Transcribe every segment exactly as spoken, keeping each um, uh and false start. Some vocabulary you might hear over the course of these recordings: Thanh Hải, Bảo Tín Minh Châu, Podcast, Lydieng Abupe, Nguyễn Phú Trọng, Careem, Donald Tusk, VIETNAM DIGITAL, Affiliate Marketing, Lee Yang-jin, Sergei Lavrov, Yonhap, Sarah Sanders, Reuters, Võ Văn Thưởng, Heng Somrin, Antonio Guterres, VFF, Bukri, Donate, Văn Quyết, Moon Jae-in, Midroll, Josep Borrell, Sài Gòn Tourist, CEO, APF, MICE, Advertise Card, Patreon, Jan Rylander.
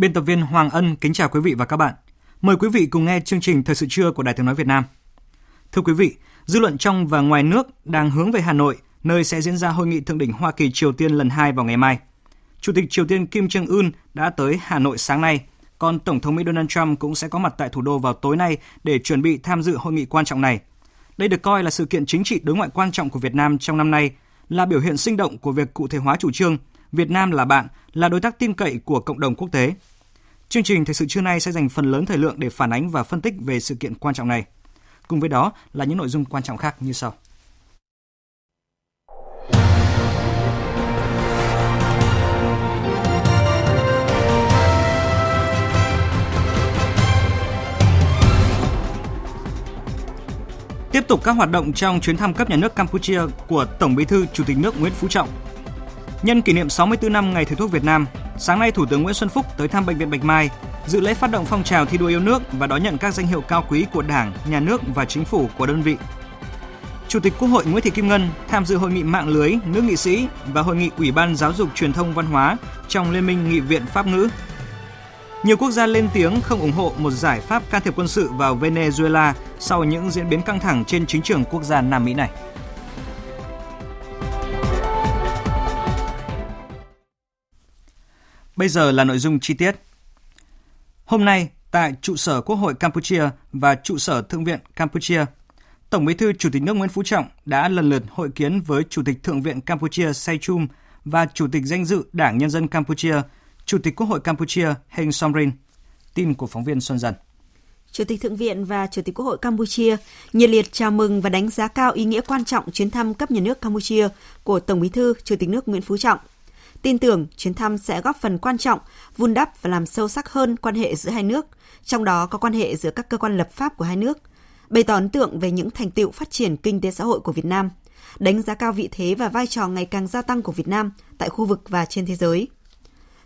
Biên tập viên Hoàng Ân kính chào quý vị và các bạn. Mời quý vị cùng nghe chương trình Thời sự trưa của Đài Tiếng nói Việt Nam. Thưa quý vị, dư luận trong và ngoài nước đang hướng về Hà Nội, nơi sẽ diễn ra hội nghị thượng đỉnh Hoa Kỳ Triều Tiên lần hai vào ngày mai. Chủ tịch Triều Tiên Kim Jong Un đã tới Hà Nội sáng nay, còn Tổng thống Mỹ Donald Trump cũng sẽ có mặt tại thủ đô vào tối nay để chuẩn bị tham dự hội nghị quan trọng này. Đây được coi là sự kiện chính trị đối ngoại quan trọng của Việt Nam trong năm nay, là biểu hiện sinh động của việc cụ thể hóa chủ trương Việt Nam là bạn, là đối tác tin cậy của cộng đồng quốc tế. Chương trình Thời sự trưa nay sẽ dành phần lớn thời lượng để phản ánh và phân tích về sự kiện quan trọng này. Cùng với đó là những nội dung quan trọng khác như sau. Tiếp tục các hoạt động trong chuyến thăm cấp nhà nước Campuchia của Tổng Bí thư Chủ tịch nước Nguyễn Phú Trọng. Nhân kỷ niệm sáu mươi tư năm Ngày Thầy thuốc Việt Nam, sáng nay Thủ tướng Nguyễn Xuân Phúc tới thăm Bệnh viện Bạch Mai, dự lễ phát động phong trào thi đua yêu nước và đón nhận các danh hiệu cao quý của Đảng, Nhà nước và Chính phủ của đơn vị. Chủ tịch Quốc hội Nguyễn Thị Kim Ngân tham dự hội nghị mạng lưới nữ nghị sĩ và hội nghị Ủy ban Giáo dục Truyền thông Văn hóa trong Liên minh Nghị viện Pháp ngữ. Nhiều quốc gia lên tiếng không ủng hộ một giải pháp can thiệp quân sự vào Venezuela sau những diễn biến căng thẳng trên chính trường quốc gia Nam Mỹ này. Bây giờ là nội dung chi tiết. Hôm nay, tại trụ sở Quốc hội Campuchia và trụ sở Thượng viện Campuchia, Tổng Bí thư Chủ tịch nước Nguyễn Phú Trọng đã lần lượt hội kiến với Chủ tịch Thượng viện Campuchia Say Chum và Chủ tịch danh dự Đảng Nhân dân Campuchia, Chủ tịch Quốc hội Campuchia Heng Somrin. Tin của phóng viên Xuân Dần. Chủ tịch Thượng viện và Chủ tịch Quốc hội Campuchia nhiệt liệt chào mừng và đánh giá cao ý nghĩa quan trọng chuyến thăm cấp nhà nước Campuchia của Tổng Bí thư Chủ tịch nước Nguyễn Phú Trọng. Tin tưởng chuyến thăm sẽ góp phần quan trọng, vun đắp và làm sâu sắc hơn quan hệ giữa hai nước, trong đó có quan hệ giữa các cơ quan lập pháp của hai nước, bày tỏ ấn tượng về những thành tựu phát triển kinh tế xã hội của Việt Nam, đánh giá cao vị thế và vai trò ngày càng gia tăng của Việt Nam tại khu vực và trên thế giới.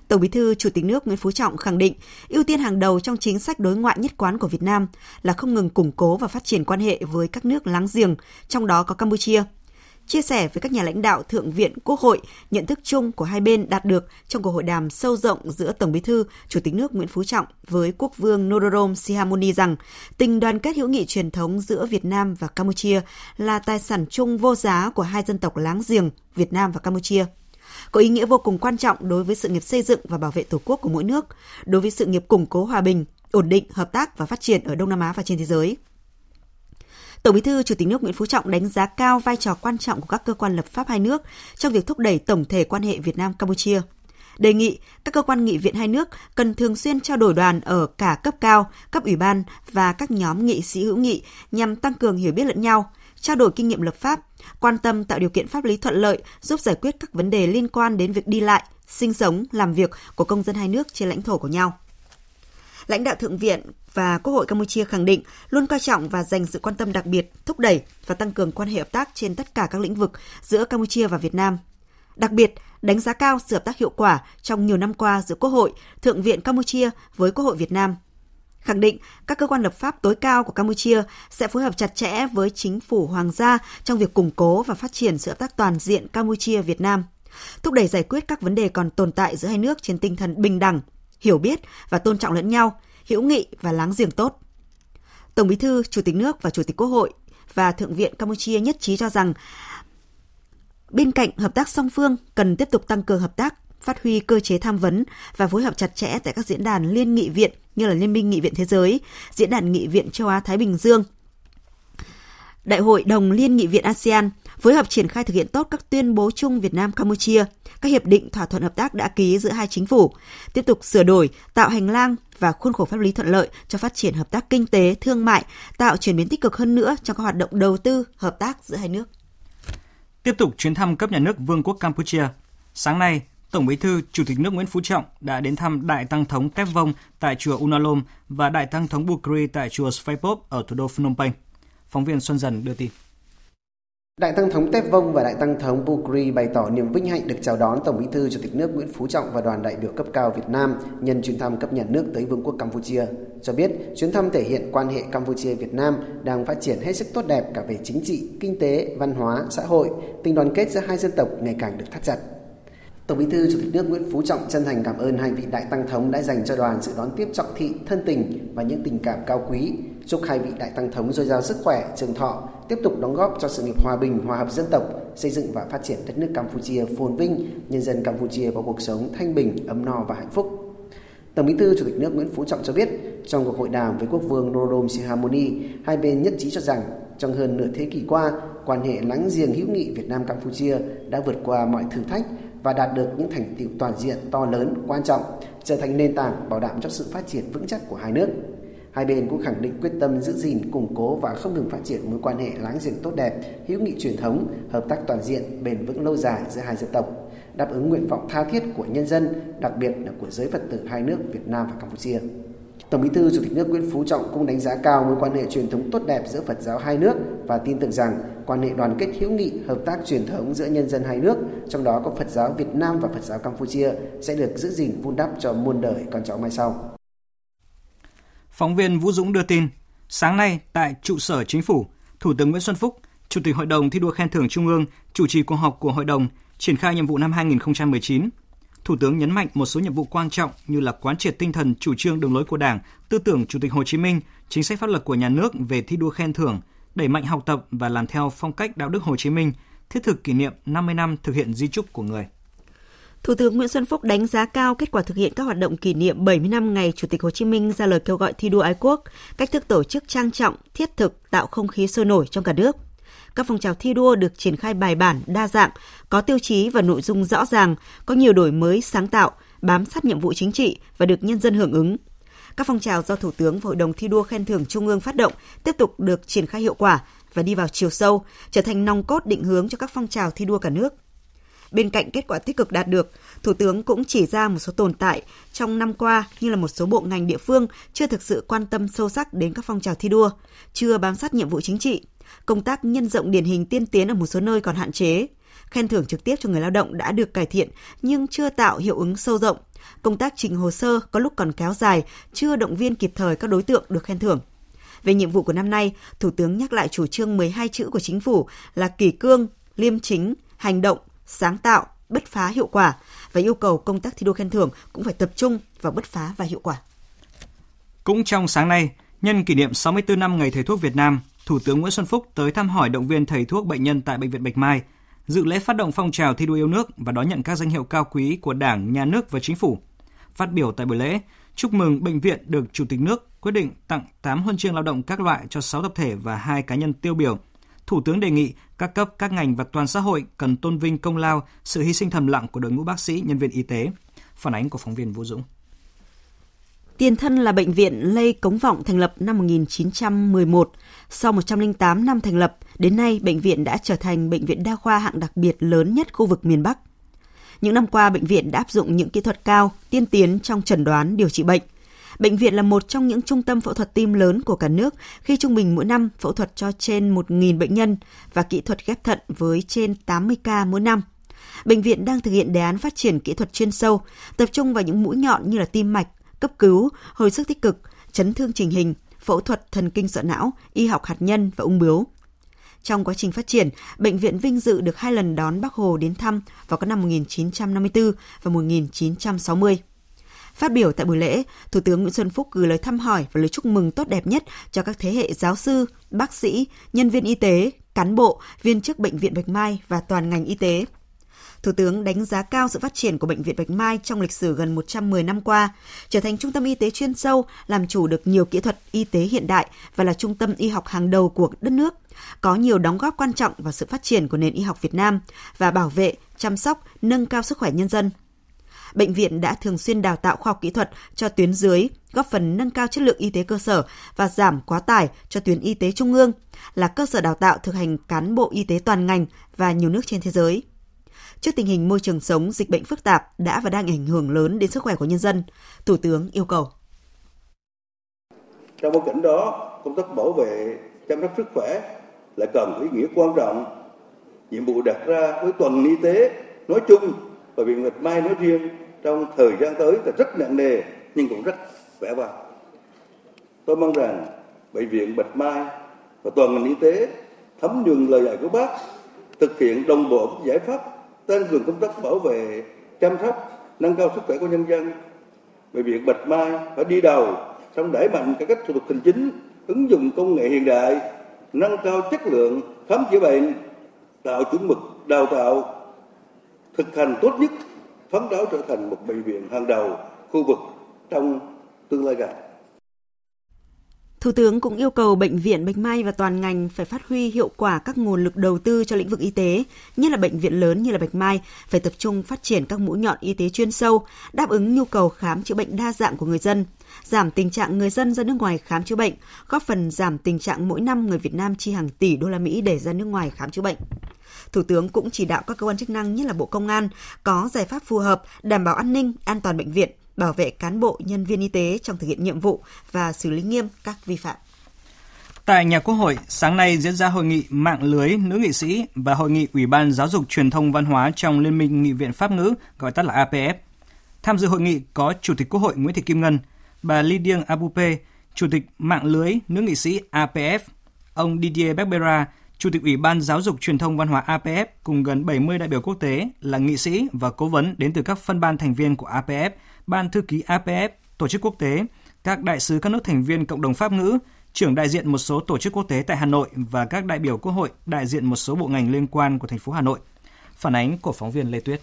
Tổng Bí thư Chủ tịch nước Nguyễn Phú Trọng khẳng định ưu tiên hàng đầu trong chính sách đối ngoại nhất quán của Việt Nam là không ngừng củng cố và phát triển quan hệ với các nước láng giềng, trong đó có Campuchia. Chia sẻ với các nhà lãnh đạo Thượng viện Quốc hội nhận thức chung của hai bên đạt được trong cuộc hội đàm sâu rộng giữa Tổng Bí thư, Chủ tịch nước Nguyễn Phú Trọng với Quốc vương Norodom Sihamoni rằng tình đoàn kết hữu nghị truyền thống giữa Việt Nam và Campuchia là tài sản chung vô giá của hai dân tộc láng giềng Việt Nam và Campuchia. Có ý nghĩa vô cùng quan trọng đối với sự nghiệp xây dựng và bảo vệ Tổ quốc của mỗi nước, đối với sự nghiệp củng cố hòa bình, ổn định, hợp tác và phát triển ở Đông Nam Á và trên thế giới. Tổng Bí thư Chủ tịch nước Nguyễn Phú Trọng đánh giá cao vai trò quan trọng của các cơ quan lập pháp hai nước trong việc thúc đẩy tổng thể quan hệ Việt Nam-Campuchia. Đề nghị các cơ quan nghị viện hai nước cần thường xuyên trao đổi đoàn ở cả cấp cao, cấp ủy ban và các nhóm nghị sĩ hữu nghị nhằm tăng cường hiểu biết lẫn nhau, trao đổi kinh nghiệm lập pháp, quan tâm tạo điều kiện pháp lý thuận lợi giúp giải quyết các vấn đề liên quan đến việc đi lại, sinh sống, làm việc của công dân hai nước trên lãnh thổ của nhau. Lãnh đạo Thượng viện và Quốc hội Campuchia khẳng định luôn coi trọng và dành sự quan tâm đặc biệt, thúc đẩy và tăng cường quan hệ hợp tác trên tất cả các lĩnh vực giữa Campuchia và Việt Nam. Đặc biệt, đánh giá cao sự hợp tác hiệu quả trong nhiều năm qua giữa Quốc hội, Thượng viện Campuchia với Quốc hội Việt Nam. Khẳng định các cơ quan lập pháp tối cao của Campuchia sẽ phối hợp chặt chẽ với chính phủ Hoàng gia trong việc củng cố và phát triển sự hợp tác toàn diện Campuchia-Việt Nam, thúc đẩy giải quyết các vấn đề còn tồn tại giữa hai nước trên tinh thần bình đẳng, hiểu biết và tôn trọng lẫn nhau, hữu nghị và láng giềng tốt. Tổng Bí thư, Chủ tịch nước và Chủ tịch Quốc hội và Thượng viện Campuchia nhất trí cho rằng bên cạnh hợp tác song phương cần tiếp tục tăng cường hợp tác, phát huy cơ chế tham vấn và phối hợp chặt chẽ tại các diễn đàn liên nghị viện như là Liên minh Nghị viện Thế giới, Diễn đàn Nghị viện Châu Á Thái Bình Dương, Đại hội đồng Liên nghị viện ASEAN phối hợp triển khai thực hiện tốt các tuyên bố chung Việt Nam - Campuchia, các hiệp định thỏa thuận hợp tác đã ký giữa hai chính phủ, tiếp tục sửa đổi, tạo hành lang và khuôn khổ pháp lý thuận lợi cho phát triển hợp tác kinh tế, thương mại, tạo chuyển biến tích cực hơn nữa trong các hoạt động đầu tư, hợp tác giữa hai nước. Tiếp tục chuyến thăm cấp nhà nước Vương quốc Campuchia, sáng nay, Tổng Bí thư, Chủ tịch nước Nguyễn Phú Trọng đã đến thăm Đại Tăng thống Tép Vong tại chùa Unalom và Đại Tăng thống Bukri tại chùa Svaypop ở thủ đô Phnom Penh. Phóng viên Xuân Dần đưa tin. Đại Tăng thống Tép Vong và Đại Tăng thống Bukri bày tỏ niềm vinh hạnh được chào đón Tổng Bí thư, Chủ tịch nước Nguyễn Phú Trọng và đoàn đại biểu cấp cao Việt Nam nhân chuyến thăm cấp nhà nước tới Vương quốc Campuchia. Cho biết, chuyến thăm thể hiện quan hệ Campuchia-Việt Nam đang phát triển hết sức tốt đẹp cả về chính trị, kinh tế, văn hóa, xã hội, tình đoàn kết giữa hai dân tộc ngày càng được thắt chặt. Tổng Bí thư, Chủ tịch nước Nguyễn Phú Trọng chân thành cảm ơn hai vị Đại Tăng thống đã dành cho đoàn sự đón tiếp trọng thị, thân tình và những tình cảm cao quý. Chúc hai vị Đại Tăng thống dồi dào sức khỏe, trường thọ, tiếp tục đóng góp cho sự nghiệp hòa bình, hòa hợp dân tộc, xây dựng và phát triển đất nước Campuchia phồn vinh, nhân dân Campuchia có cuộc sống thanh bình, ấm no và hạnh phúc. Tổng Bí thư, Chủ tịch nước Nguyễn Phú Trọng cho biết, trong cuộc hội đàm với quốc vương Norodom Sihamoni, hai bên nhất trí cho rằng trong hơn nửa thế kỷ qua, quan hệ láng giềng hữu nghị Việt Nam Campuchia đã vượt qua mọi thử thách và đạt được những thành tựu toàn diện to lớn, quan trọng, trở thành nền tảng bảo đảm cho sự phát triển vững chắc của hai nước. Hai bên cũng khẳng định quyết tâm giữ gìn, củng cố và không ngừng phát triển mối quan hệ láng giềng tốt đẹp, hữu nghị truyền thống, hợp tác toàn diện, bền vững lâu dài giữa hai dân tộc, đáp ứng nguyện vọng tha thiết của nhân dân, đặc biệt là của giới Phật tử hai nước Việt Nam và Campuchia. Tổng Bí thư, Chủ tịch nước Nguyễn Phú Trọng cũng đánh giá cao mối quan hệ truyền thống tốt đẹp giữa Phật giáo hai nước và tin tưởng rằng quan hệ đoàn kết hữu nghị, hợp tác truyền thống giữa nhân dân hai nước, trong đó có Phật giáo Việt Nam và Phật giáo Campuchia sẽ được giữ gìn vun đắp cho muôn đời con cháu mai sau. Phóng viên Vũ Dũng đưa tin, sáng nay tại trụ sở Chính phủ, Thủ tướng Nguyễn Xuân Phúc, Chủ tịch Hội đồng thi đua khen thưởng Trung ương chủ trì cuộc họp của Hội đồng triển khai nhiệm vụ năm hai không một chín. Thủ tướng nhấn mạnh một số nhiệm vụ quan trọng như là quán triệt tinh thần chủ trương đường lối của Đảng, tư tưởng Chủ tịch Hồ Chí Minh, chính sách pháp luật của nhà nước về thi đua khen thưởng, đẩy mạnh học tập và làm theo phong cách đạo đức Hồ Chí Minh, thiết thực kỷ niệm năm mươi năm thực hiện di chúc của người. Thủ tướng Nguyễn Xuân Phúc đánh giá cao kết quả thực hiện các hoạt động kỷ niệm bảy mươi năm ngày Chủ tịch Hồ Chí Minh ra lời kêu gọi thi đua ái quốc, cách thức tổ chức trang trọng, thiết thực, tạo không khí sôi nổi trong cả nước. Các phong trào thi đua được triển khai bài bản, đa dạng, có tiêu chí và nội dung rõ ràng, có nhiều đổi mới sáng tạo, bám sát nhiệm vụ chính trị và được nhân dân hưởng ứng. Các phong trào do Thủ tướng và Hội đồng thi đua khen thưởng Trung ương phát động tiếp tục được triển khai hiệu quả và đi vào chiều sâu, trở thành nòng cốt định hướng cho các phong trào thi đua cả nước. Bên cạnh kết quả tích cực đạt được, Thủ tướng cũng chỉ ra một số tồn tại trong năm qua như là một số bộ ngành địa phương chưa thực sự quan tâm sâu sắc đến các phong trào thi đua, chưa bám sát nhiệm vụ chính trị, công tác nhân rộng điển hình tiên tiến ở một số nơi còn hạn chế, khen thưởng trực tiếp cho người lao động đã được cải thiện nhưng chưa tạo hiệu ứng sâu rộng, công tác trình hồ sơ có lúc còn kéo dài, chưa động viên kịp thời các đối tượng được khen thưởng. Về nhiệm vụ của năm nay, Thủ tướng nhắc lại chủ trương mười hai chữ của Chính phủ là kỷ cương, liêm chính, hành động, sáng tạo, bứt phá hiệu quả và yêu cầu công tác thi đua khen thưởng cũng phải tập trung vào bứt phá và hiệu quả. Cũng trong sáng nay, nhân kỷ niệm sáu mươi tư năm Ngày Thầy thuốc Việt Nam, Thủ tướng Nguyễn Xuân Phúc tới thăm hỏi động viên thầy thuốc bệnh nhân tại Bệnh viện Bạch Mai, dự lễ phát động phong trào thi đua yêu nước và đón nhận các danh hiệu cao quý của Đảng, Nhà nước và Chính phủ. Phát biểu tại buổi lễ, chúc mừng bệnh viện được Chủ tịch nước quyết định tặng tám huân chương lao động các loại cho sáu tập thể và hai cá nhân tiêu biểu. Thủ tướng đề nghị các cấp, các ngành và toàn xã hội cần tôn vinh công lao, sự hy sinh thầm lặng của đội ngũ bác sĩ, nhân viên y tế. Phản ánh của phóng viên Vũ Dũng. Tiền thân là Bệnh viện Lê Cống Vọng thành lập năm một nghìn chín trăm mười một. Sau một trăm lẻ tám năm thành lập, đến nay bệnh viện đã trở thành bệnh viện đa khoa hạng đặc biệt lớn nhất khu vực miền Bắc. Những năm qua, bệnh viện đã áp dụng những kỹ thuật cao, tiên tiến trong chẩn đoán, điều trị bệnh. Bệnh viện là một trong những trung tâm phẫu thuật tim lớn của cả nước khi trung bình mỗi năm phẫu thuật cho trên một nghìn bệnh nhân và kỹ thuật ghép thận với trên tám mươi ca mỗi năm. Bệnh viện đang thực hiện đề án phát triển kỹ thuật chuyên sâu, tập trung vào những mũi nhọn như là tim mạch, cấp cứu, hồi sức tích cực, chấn thương chỉnh hình, phẫu thuật thần kinh sọ não, y học hạt nhân và ung bướu. Trong quá trình phát triển, bệnh viện vinh dự được hai lần đón Bác Hồ đến thăm vào các năm một nghìn chín trăm năm mươi tư và một nghìn chín trăm sáu mươi. Phát biểu tại buổi lễ, Thủ tướng Nguyễn Xuân Phúc gửi lời thăm hỏi và lời chúc mừng tốt đẹp nhất cho các thế hệ giáo sư, bác sĩ, nhân viên y tế, cán bộ, viên chức Bệnh viện Bạch Mai và toàn ngành y tế. Thủ tướng đánh giá cao sự phát triển của Bệnh viện Bạch Mai trong lịch sử gần một trăm mười năm qua, trở thành trung tâm y tế chuyên sâu, làm chủ được nhiều kỹ thuật y tế hiện đại và là trung tâm y học hàng đầu của đất nước, có nhiều đóng góp quan trọng vào sự phát triển của nền y học Việt Nam và bảo vệ, chăm sóc, nâng cao sức khỏe nhân dân. Bệnh viện đã thường xuyên đào tạo khoa học kỹ thuật cho tuyến dưới, góp phần nâng cao chất lượng y tế cơ sở và giảm quá tải cho tuyến y tế trung ương, là cơ sở đào tạo thực hành cán bộ y tế toàn ngành và nhiều nước trên thế giới. Trước tình hình môi trường sống, dịch bệnh phức tạp đã và đang ảnh hưởng lớn đến sức khỏe của nhân dân, Thủ tướng yêu cầu. Trong bối cảnh đó, công tác bảo vệ, chăm sóc sức khỏe lại cần ý nghĩa quan trọng. Nhiệm vụ đặt ra với toàn y tế nói chung và Bệnh viện Bạch Mai nói riêng trong thời gian tới là rất nặng nề nhưng cũng rất vẻ vang. Tôi mong rằng Bệnh viện Bạch Mai và toàn ngành y tế thấm nhuần lời dạy của Bác, thực hiện đồng bộ các giải pháp tăng cường công tác bảo vệ, chăm sóc, nâng cao sức khỏe của nhân dân. Bệnh viện Bạch Mai phải đi đầu trong đẩy mạnh cải cách thủ tục hành chính, ứng dụng công nghệ hiện đại, nâng cao chất lượng khám chữa bệnh, tạo chuẩn mực đào tạo thực hành tốt nhất, phấn đấu trở thành một bệnh viện hàng đầu khu vực trong tương lai gần. Thủ tướng cũng yêu cầu Bệnh viện Bạch Mai và toàn ngành phải phát huy hiệu quả các nguồn lực đầu tư cho lĩnh vực y tế, nhất là bệnh viện lớn như là Bạch Mai phải tập trung phát triển các mũi nhọn y tế chuyên sâu, đáp ứng nhu cầu khám chữa bệnh đa dạng của người dân, giảm tình trạng người dân ra nước ngoài khám chữa bệnh, góp phần giảm tình trạng mỗi năm người Việt Nam chi hàng tỷ đô la Mỹ để ra nước ngoài khám chữa bệnh. Thủ tướng cũng chỉ đạo các cơ quan chức năng, nhất là Bộ Công an, có giải pháp phù hợp đảm bảo an ninh, an toàn bệnh viện, bảo vệ cán bộ, nhân viên y tế trong thực hiện nhiệm vụ và xử lý nghiêm các vi phạm. Tại nhà Quốc hội, sáng nay diễn ra hội nghị mạng lưới nữ nghị sĩ và hội nghị Ủy ban Giáo dục Truyền thông Văn hóa trong Liên minh Nghị viện Pháp ngữ, gọi tắt là a pê ép. Tham dự hội nghị có Chủ tịch Quốc hội Nguyễn Thị Kim Ngân, bà Lydieng Abupe, Chủ tịch mạng lưới nữ nghị sĩ a pê ép, ông Didier Berbera, Chủ tịch Ủy ban Giáo dục Truyền thông Văn hóa a pê ép cùng gần bảy mươi đại biểu quốc tế là nghị sĩ và cố vấn đến từ các phân ban thành viên của a pê ép, Ban Thư ký a pê ép, tổ chức quốc tế, các đại sứ các nước thành viên cộng đồng Pháp ngữ, trưởng đại diện một số tổ chức quốc tế tại Hà Nội và các đại biểu Quốc hội đại diện một số bộ ngành liên quan của thành phố Hà Nội. Phản ánh của phóng viên Lê Tuyết.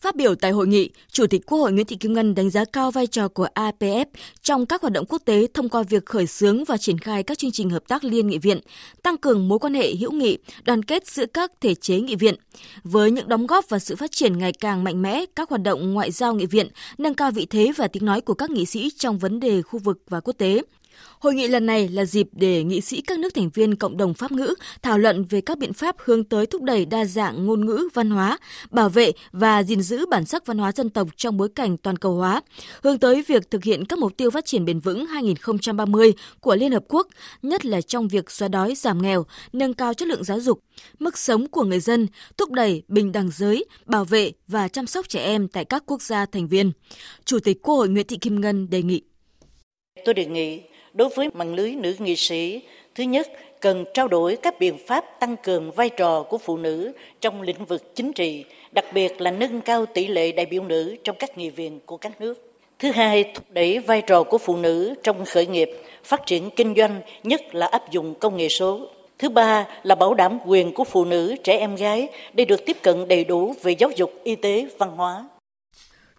Phát biểu tại hội nghị, Chủ tịch Quốc hội Nguyễn Thị Kim Ngân đánh giá cao vai trò của a pê ép trong các hoạt động quốc tế thông qua việc khởi xướng và triển khai các chương trình hợp tác liên nghị viện, tăng cường mối quan hệ hữu nghị, đoàn kết giữa các thể chế nghị viện. Với những đóng góp và sự phát triển ngày càng mạnh mẽ, các hoạt động ngoại giao nghị viện nâng cao vị thế và tiếng nói của các nghị sĩ trong vấn đề khu vực và quốc tế. Hội nghị lần này là dịp để nghị sĩ các nước thành viên cộng đồng Pháp ngữ thảo luận về các biện pháp hướng tới thúc đẩy đa dạng ngôn ngữ, văn hóa, bảo vệ và gìn giữ bản sắc văn hóa dân tộc trong bối cảnh toàn cầu hóa, hướng tới việc thực hiện các mục tiêu phát triển bền vững hai không ba không của Liên Hợp Quốc, nhất là trong việc xóa đói, giảm nghèo, nâng cao chất lượng giáo dục, mức sống của người dân, thúc đẩy bình đẳng giới, bảo vệ và chăm sóc trẻ em tại các quốc gia thành viên. Chủ tịch Quốc hội Nguyễn Thị Kim Ngân đề nghị. Tôi đề nghị đối với mạng lưới nữ nghị sĩ, thứ nhất, cần trao đổi các biện pháp tăng cường vai trò của phụ nữ trong lĩnh vực chính trị, đặc biệt là nâng cao tỷ lệ đại biểu nữ trong các nghị viện của các nước. Thứ hai, thúc đẩy vai trò của phụ nữ trong khởi nghiệp, phát triển kinh doanh, nhất là áp dụng công nghệ số. Thứ ba là bảo đảm quyền của phụ nữ, trẻ em gái để được tiếp cận đầy đủ về giáo dục, y tế, văn hóa.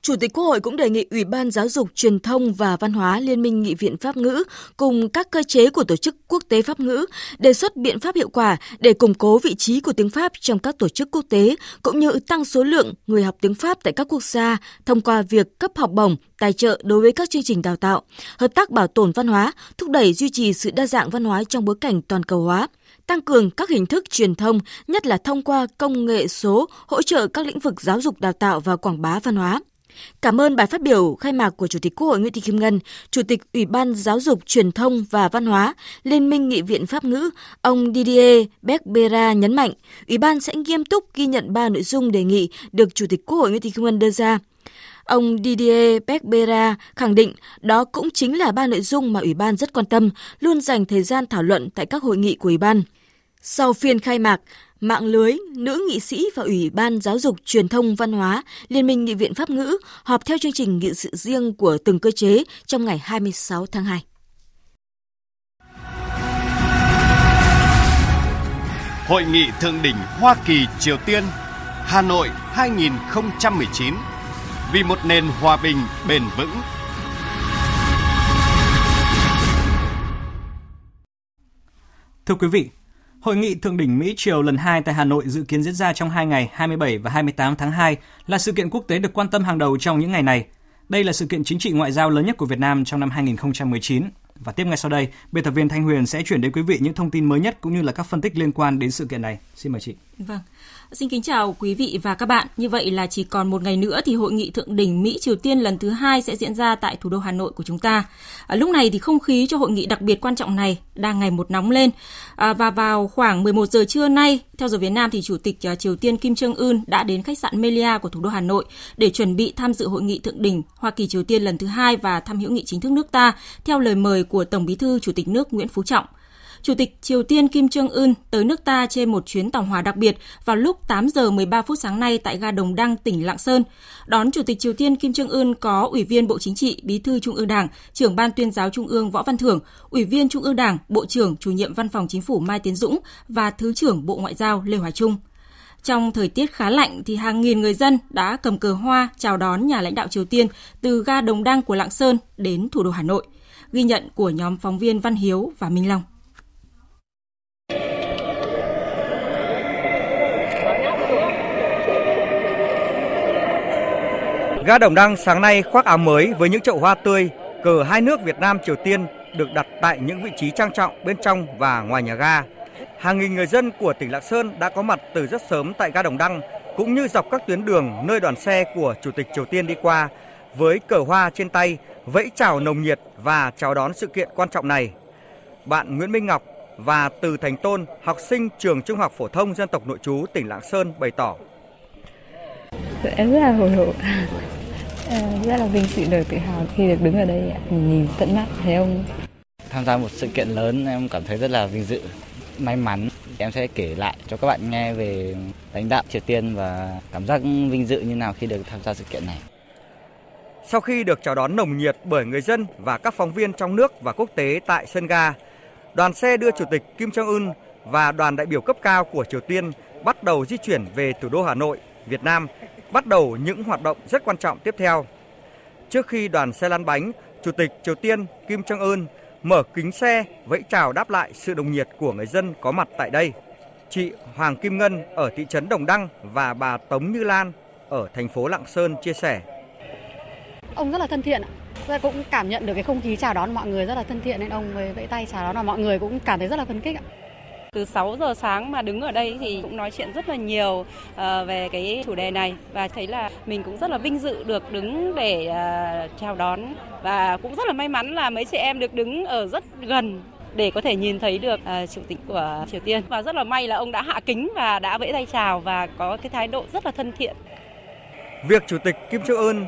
Chủ tịch Quốc hội cũng đề nghị Ủy ban Giáo dục, Truyền thông và Văn hóa Liên minh Nghị viện Pháp ngữ cùng các cơ chế của Tổ chức Quốc tế Pháp ngữ đề xuất biện pháp hiệu quả để củng cố vị trí của tiếng Pháp trong các tổ chức quốc tế, cũng như tăng số lượng người học tiếng Pháp tại các quốc gia thông qua việc cấp học bổng, tài trợ đối với các chương trình đào tạo, hợp tác bảo tồn văn hóa, thúc đẩy duy trì sự đa dạng văn hóa trong bối cảnh toàn cầu hóa. Tăng cường các hình thức truyền thông, nhất là thông qua công nghệ số, hỗ trợ các lĩnh vực giáo dục đào tạo và quảng bá văn hóa. Cảm ơn bài phát biểu khai mạc của Chủ tịch Quốc hội Nguyễn Thị Kim Ngân, Chủ tịch Ủy ban Giáo dục, Truyền thông và Văn hóa Liên minh Nghị viện Pháp ngữ, ông Didier Berbera nhấn mạnh, Ủy ban sẽ nghiêm túc ghi nhận ba nội dung đề nghị được Chủ tịch Quốc hội Nguyễn Thị Kim Ngân đưa ra. Ông Didier Berbera khẳng định đó cũng chính là ba nội dung mà Ủy ban rất quan tâm, luôn dành thời gian thảo luận tại các hội nghị của Ủy ban. Sau phiên khai mạc, mạng lưới nữ nghị sĩ và Ủy ban Giáo dục, Truyền thông, Văn hóa Liên minh Nghị viện Pháp ngữ họp theo chương trình nghị sự riêng của từng cơ chế trong ngày hai mươi sáu tháng hai. Hội nghị thượng đỉnh Hoa Kỳ - Triều Tiên Hà Nội hai nghìn không trăm mười chín vì một nền hòa bình bền vững. Thưa quý vị, Hội nghị Thượng đỉnh Mỹ-Triều lần hai tại Hà Nội dự kiến diễn ra trong hai ngày hai mươi bảy và hai mươi tám tháng hai là sự kiện quốc tế được quan tâm hàng đầu trong những ngày này. Đây là sự kiện chính trị ngoại giao lớn nhất của Việt Nam trong năm hai nghìn không trăm mười chín. Và tiếp ngay sau đây, biên tập viên Thanh Huyền sẽ chuyển đến quý vị những thông tin mới nhất cũng như là các phân tích liên quan đến sự kiện này. Xin mời chị. Vâng. Xin kính chào quý vị và các bạn. Như vậy là chỉ còn một ngày nữa thì Hội nghị Thượng đỉnh Mỹ-Triều Tiên lần thứ hai sẽ diễn ra tại thủ đô Hà Nội của chúng ta. À, lúc này thì không khí cho hội nghị đặc biệt quan trọng này đang ngày một nóng lên. À, và vào khoảng mười một giờ trưa nay, theo giờ Việt Nam thì Chủ tịch uh, Triều Tiên Kim Jong Un đã đến khách sạn Melia của thủ đô Hà Nội để chuẩn bị tham dự Hội nghị Thượng đỉnh Hoa Kỳ-Triều Tiên lần thứ hai và thăm hữu nghị chính thức nước ta theo lời mời của Tổng Bí thư Chủ tịch nước Nguyễn Phú Trọng. Chủ tịch Triều Tiên Kim Jong Un tới nước ta trên một chuyến tàu hỏa đặc biệt vào lúc tám giờ mười ba phút sáng nay tại ga Đồng Đăng, tỉnh Lạng Sơn. Đón Chủ tịch Triều Tiên Kim Jong Un có Ủy viên Bộ Chính trị, Bí thư Trung ương Đảng, Trưởng ban Tuyên giáo Trung ương Võ Văn Thưởng, Ủy viên Trung ương Đảng, Bộ trưởng Chủ nhiệm Văn phòng Chính phủ Mai Tiến Dũng và Thứ trưởng Bộ Ngoại giao Lê Hòa Trung. Trong thời tiết khá lạnh thì hàng nghìn người dân đã cầm cờ hoa chào đón nhà lãnh đạo Triều Tiên từ ga Đồng Đăng của Lạng Sơn đến thủ đô Hà Nội. Ghi nhận của nhóm phóng viên Văn Hiếu và Minh Long. Ga Đồng Đăng sáng nay khoác áo mới với những chậu hoa tươi, cờ hai nước Việt Nam Triều Tiên được đặt tại những vị trí trang trọng bên trong và ngoài nhà ga. Hàng nghìn người dân của tỉnh Lạng Sơn đã có mặt từ rất sớm tại ga Đồng Đăng cũng như dọc các tuyến đường nơi đoàn xe của Chủ tịch Triều Tiên đi qua với cờ hoa trên tay vẫy chào nồng nhiệt và chào đón sự kiện quan trọng này. Bạn Nguyễn Minh Ngọc và Từ Thành Tôn, học sinh trường Trung học phổ thông dân tộc nội trú tỉnh Lạng Sơn bày tỏ: Em rất là hồi hộp, rất là vinh dự được tự hào khi được đứng ở đây nhìn tận mắt thấy ông. Tham gia một sự kiện lớn em cảm thấy rất là vinh dự, may mắn. Em sẽ kể lại cho các bạn nghe về lãnh đạo Triều Tiên và cảm giác vinh dự như nào khi được tham gia sự kiện này. Sau khi được chào đón nồng nhiệt bởi người dân và các phóng viên trong nước và quốc tế tại sân ga, đoàn xe đưa Chủ tịch Kim Jong Un và đoàn đại biểu cấp cao của Triều Tiên bắt đầu di chuyển về thủ đô Hà Nội, Việt Nam, bắt đầu những hoạt động rất quan trọng tiếp theo. Trước khi đoàn xe lăn bánh, Chủ tịch Triều Tiên Kim Jong Un mở kính xe vẫy chào đáp lại sự nồng nhiệt của người dân có mặt tại đây. Chị Hoàng Kim Ngân ở thị trấn Đồng Đăng và bà Tống Như Lan ở thành phố Lạng Sơn chia sẻ: Ông rất là thân thiện ạ. Tôi cũng cảm nhận được cái không khí chào đón mọi người rất là thân thiện nên ông mới vẫy tay chào đón và mọi người cũng cảm thấy rất là phấn khích ạ. Từ sáu giờ sáng mà đứng ở đây thì cũng nói chuyện rất là nhiều về cái chủ đề này và thấy là mình cũng rất là vinh dự được đứng để chào đón và cũng rất là may mắn là mấy chị em được đứng ở rất gần để có thể nhìn thấy được Chủ tịch của Triều Tiên và rất là may là ông đã hạ kính và đã vẫy tay chào và có cái thái độ rất là thân thiện. Việc Chủ tịch Kim Jong Un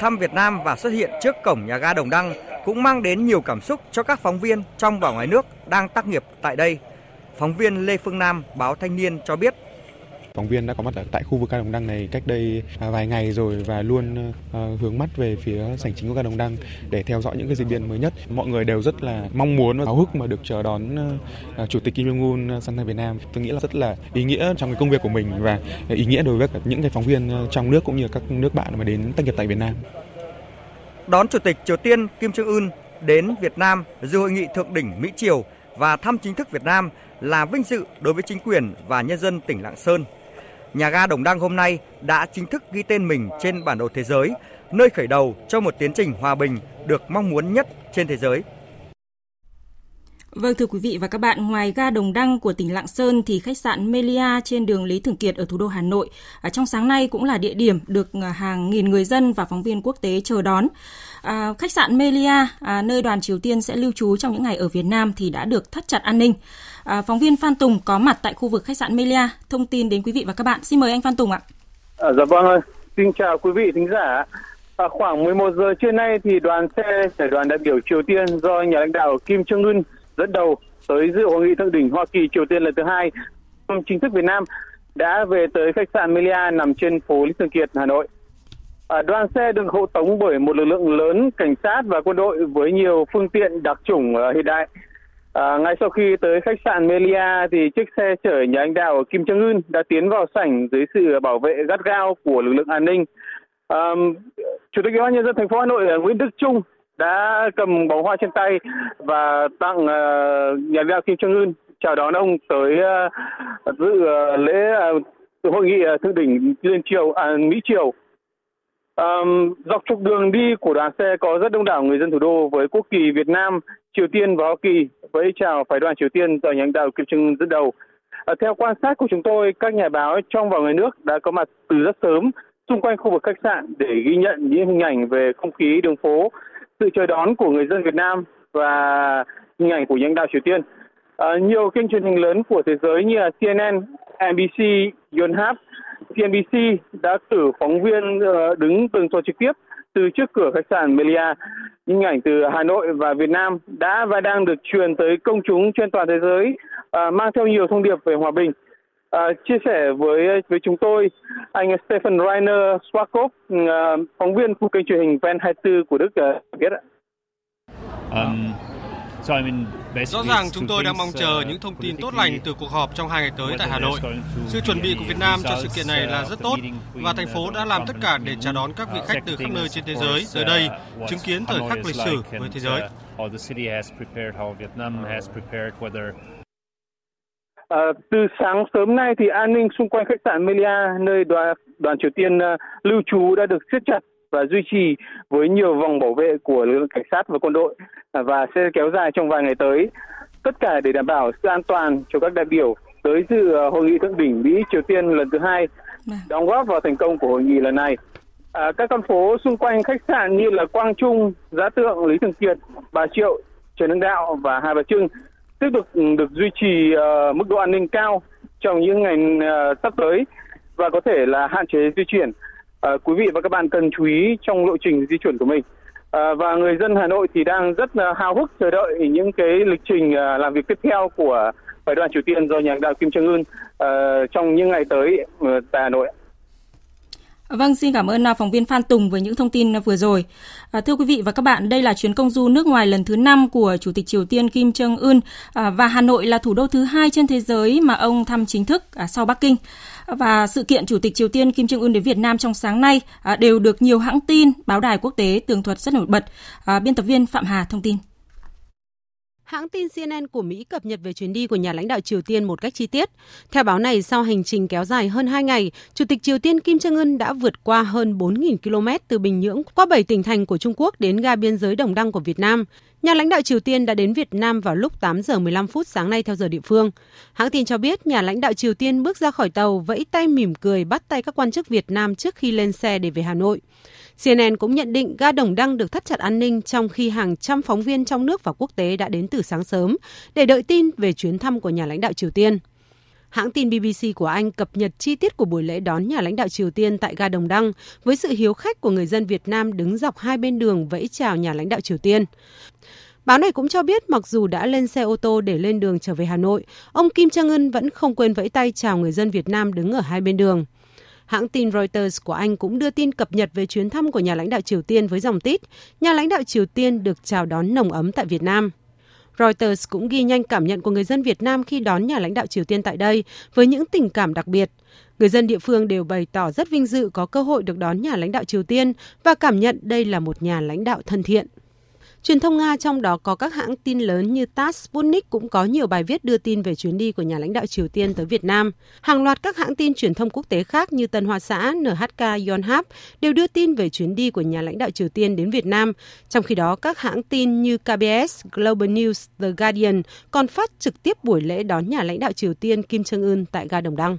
thăm Việt Nam và xuất hiện trước cổng nhà ga Đồng Đăng cũng mang đến nhiều cảm xúc cho các phóng viên trong và ngoài nước đang tác nghiệp tại đây. Phóng viên Lê Phương Nam, báo Thanh Niên cho biết. Phóng viên đã có mặt ở tại khu vực ga Đồng Đăng này cách đây vài ngày rồi và luôn hướng mắt về phía sảnh chính của ga Đồng Đăng để theo dõi những cái diễn biến mới nhất. Mọi người đều rất là mong muốn và háo hức mà được chờ đón Chủ tịch Kim Jong Un sang thăm Việt Nam. Tôi nghĩ là rất là ý nghĩa trong cái công việc của mình và ý nghĩa đối với cả những cái phóng viên trong nước cũng như các nước bạn mà đến tác nghiệp tại Việt Nam. Đón Chủ tịch Triều Tiên Kim Jong Un đến Việt Nam dự hội nghị thượng đỉnh Mỹ Triều và thăm chính thức Việt Nam là vinh dự đối với chính quyền và nhân dân tỉnh Lạng Sơn. Nhà ga Đồng Đăng hôm nay đã chính thức ghi tên mình trên bản đồ thế giới, nơi khởi đầu cho một tiến trình hòa bình được mong muốn nhất trên thế giới. Vâng, thưa quý vị và các bạn, ngoài ga Đồng Đăng của tỉnh Lạng Sơn thì khách sạn Melia trên đường Lý Thường Kiệt ở thủ đô Hà Nội à, trong sáng nay cũng là địa điểm được hàng nghìn người dân và phóng viên quốc tế chờ đón. À, khách sạn Melia, à, nơi đoàn Triều Tiên sẽ lưu trú trong những ngày ở Việt Nam thì đã được thắt chặt an ninh. À, phóng viên Phan Tùng có mặt tại khu vực khách sạn Melia thông tin đến quý vị và các bạn. Xin mời anh Phan Tùng ạ. À, dạ vâng ơi, xin chào quý vị thính giả. À, khoảng mười một giờ trưa nay thì đoàn xe chở đoàn đại biểu Triều Tiên do nhà lãnh đạo Kim Jong Un dẫn đầu tới dự hội nghị thượng đỉnh Hoa Kỳ Triều Tiên lần thứ hai chính thức Việt Nam đã về tới khách sạn Melia nằm trên phố Lý Thường Kiệt, Hà Nội. À, đoàn xe được hộ tống bởi một lực lượng lớn cảnh sát và quân đội với nhiều phương tiện đặc chủng uh, hiện đại. À, ngay sau khi tới khách sạn Melia thì chiếc xe chở nhà lãnh đạo Kim Jong Un đã tiến vào sảnh dưới sự bảo vệ gắt gao của lực lượng an ninh. À, Chủ tịch Ủy ban Nhân dân thành phố Hà Nội Nguyễn Đức Trung đã cầm bó hoa trên tay và tặng uh, nhà lãnh đạo Kim Jong Un, chào đón ông tới uh, dự uh, lễ uh, hội nghị uh, thượng đỉnh liên triều uh, Mỹ triều. Um, dọc trục đường đi của đoàn xe có rất đông đảo người dân thủ đô với quốc kỳ Việt Nam, Triều Tiên và Hoa Kỳ vẫy chào phái đoàn Triều Tiên do nhà lãnh đạo Kim Jong Un dẫn đầu. À, theo quan sát của chúng tôi, các nhà báo trong và ngoài nước đã có mặt từ rất sớm xung quanh khu vực khách sạn để ghi nhận những hình ảnh về không khí đường phố, sự chào đón của người dân Việt Nam và hình ảnh của nhà lãnh đạo Triều Tiên. À, nhiều kênh truyền hình lớn của thế giới như là C N N, N B C, Yonhap, C N B C đã cử phóng viên đứng tường thuật trực tiếp từ trước cửa khách sạn Melia. Hình ảnh từ Hà Nội và Việt Nam đã và đang được truyền tới công chúng trên toàn thế giới, mang theo nhiều thông điệp về hòa bình. Chia sẻ với với chúng tôi, anh Stephen Reiner Swakop, phóng viên của kênh truyền hình Ven hai mươi tư của Đức biết ạ. Um... Rõ ràng chúng tôi đang mong chờ những thông tin tốt lành từ cuộc họp trong hai ngày tới tại Hà Nội. Sự chuẩn bị của Việt Nam cho sự kiện này là rất tốt và thành phố đã làm tất cả để chào đón các vị khách từ khắp nơi trên thế giới tới đây, chứng kiến thời khắc lịch sử với thế giới. À, từ sáng sớm nay thì an ninh xung quanh khách sạn Melia, nơi đoàn, đoàn Triều Tiên uh, lưu trú đã được siết chặt và duy trì với nhiều vòng bảo vệ của lực lượng cảnh sát và quân đội và sẽ kéo dài trong vài ngày tới. Tất cả để đảm bảo sự an toàn cho các đại biểu tới dự hội nghị thượng đỉnh Mỹ-Triều Tiên lần thứ hai, đóng góp vào thành công của hội nghị lần này. À, các con phố xung quanh khách sạn như là Quang Trung, Giá Tượng, Lý Thường Kiệt, Bà Triệu, Trần Hưng Đạo và Hai Bà Trưng tiếp tục được duy trì uh, mức độ an ninh cao trong những ngày uh, sắp tới và có thể là hạn chế di chuyển. À, quý vị và các bạn cần chú ý trong lộ trình di chuyển của mình. À, và người dân Hà Nội thì đang rất uh, háo hức chờ đợi những cái lịch trình uh, làm việc tiếp theo của phái đoàn Triều Tiên do nhà lãnh đạo Kim Jong Un uh, trong những ngày tới uh, tại Hà Nội. Vâng, xin cảm ơn phóng viên Phan Tùng với những thông tin vừa rồi. À, thưa quý vị và các bạn, đây là chuyến công du nước ngoài lần thứ năm của Chủ tịch Triều Tiên Kim Jong Un à, và Hà Nội là thủ đô thứ hai trên thế giới mà ông thăm chính thức à, sau Bắc Kinh. Và sự kiện Chủ tịch Triều Tiên Kim Jong Un đến Việt Nam trong sáng nay à, đều được nhiều hãng tin, báo đài quốc tế tường thuật rất nổi bật. À, biên tập viên Phạm Hà thông tin. Hãng tin C N N của Mỹ cập nhật về chuyến đi của nhà lãnh đạo Triều Tiên một cách chi tiết. Theo báo này, sau hành trình kéo dài hơn hai ngày, Chủ tịch Triều Tiên Kim Jong Un đã vượt qua hơn bốn nghìn ki lô mét từ Bình Nhưỡng qua bảy tỉnh thành của Trung Quốc đến ga biên giới Đồng Đăng của Việt Nam. Nhà lãnh đạo Triều Tiên đã đến Việt Nam vào lúc tám giờ mười lăm phút sáng nay theo giờ địa phương. Hãng tin cho biết nhà lãnh đạo Triều Tiên bước ra khỏi tàu, vẫy tay mỉm cười bắt tay các quan chức Việt Nam trước khi lên xe để về Hà Nội. C N N cũng nhận định ga Đồng Đăng được thắt chặt an ninh trong khi hàng trăm phóng viên trong nước và quốc tế đã đến từ sáng sớm để đợi tin về chuyến thăm của nhà lãnh đạo Triều Tiên. Hãng tin B B C của Anh cập nhật chi tiết của buổi lễ đón nhà lãnh đạo Triều Tiên tại ga Đồng Đăng với sự hiếu khách của người dân Việt Nam đứng dọc hai bên đường vẫy chào nhà lãnh đạo Triều Tiên. Báo này cũng cho biết mặc dù đã lên xe ô tô để lên đường trở về Hà Nội, ông Kim Jong Un vẫn không quên vẫy tay chào người dân Việt Nam đứng ở hai bên đường. Hãng tin Reuters của Anh cũng đưa tin cập nhật về chuyến thăm của nhà lãnh đạo Triều Tiên với dòng tít, nhà lãnh đạo Triều Tiên được chào đón nồng ấm tại Việt Nam. Reuters cũng ghi nhanh cảm nhận của người dân Việt Nam khi đón nhà lãnh đạo Triều Tiên tại đây với những tình cảm đặc biệt. Người dân địa phương đều bày tỏ rất vinh dự có cơ hội được đón nhà lãnh đạo Triều Tiên và cảm nhận đây là một nhà lãnh đạo thân thiện. Truyền thông Nga trong đó có các hãng tin lớn như tát, Sputnik cũng có nhiều bài viết đưa tin về chuyến đi của nhà lãnh đạo Triều Tiên tới Việt Nam. Hàng loạt các hãng tin truyền thông quốc tế khác như Tân Hoa Xã, N H K, Yonhap đều đưa tin về chuyến đi của nhà lãnh đạo Triều Tiên đến Việt Nam. Trong khi đó, các hãng tin như K B S, Global News, The Guardian còn phát trực tiếp buổi lễ đón nhà lãnh đạo Triều Tiên Kim Jong Un tại ga Đồng Đăng.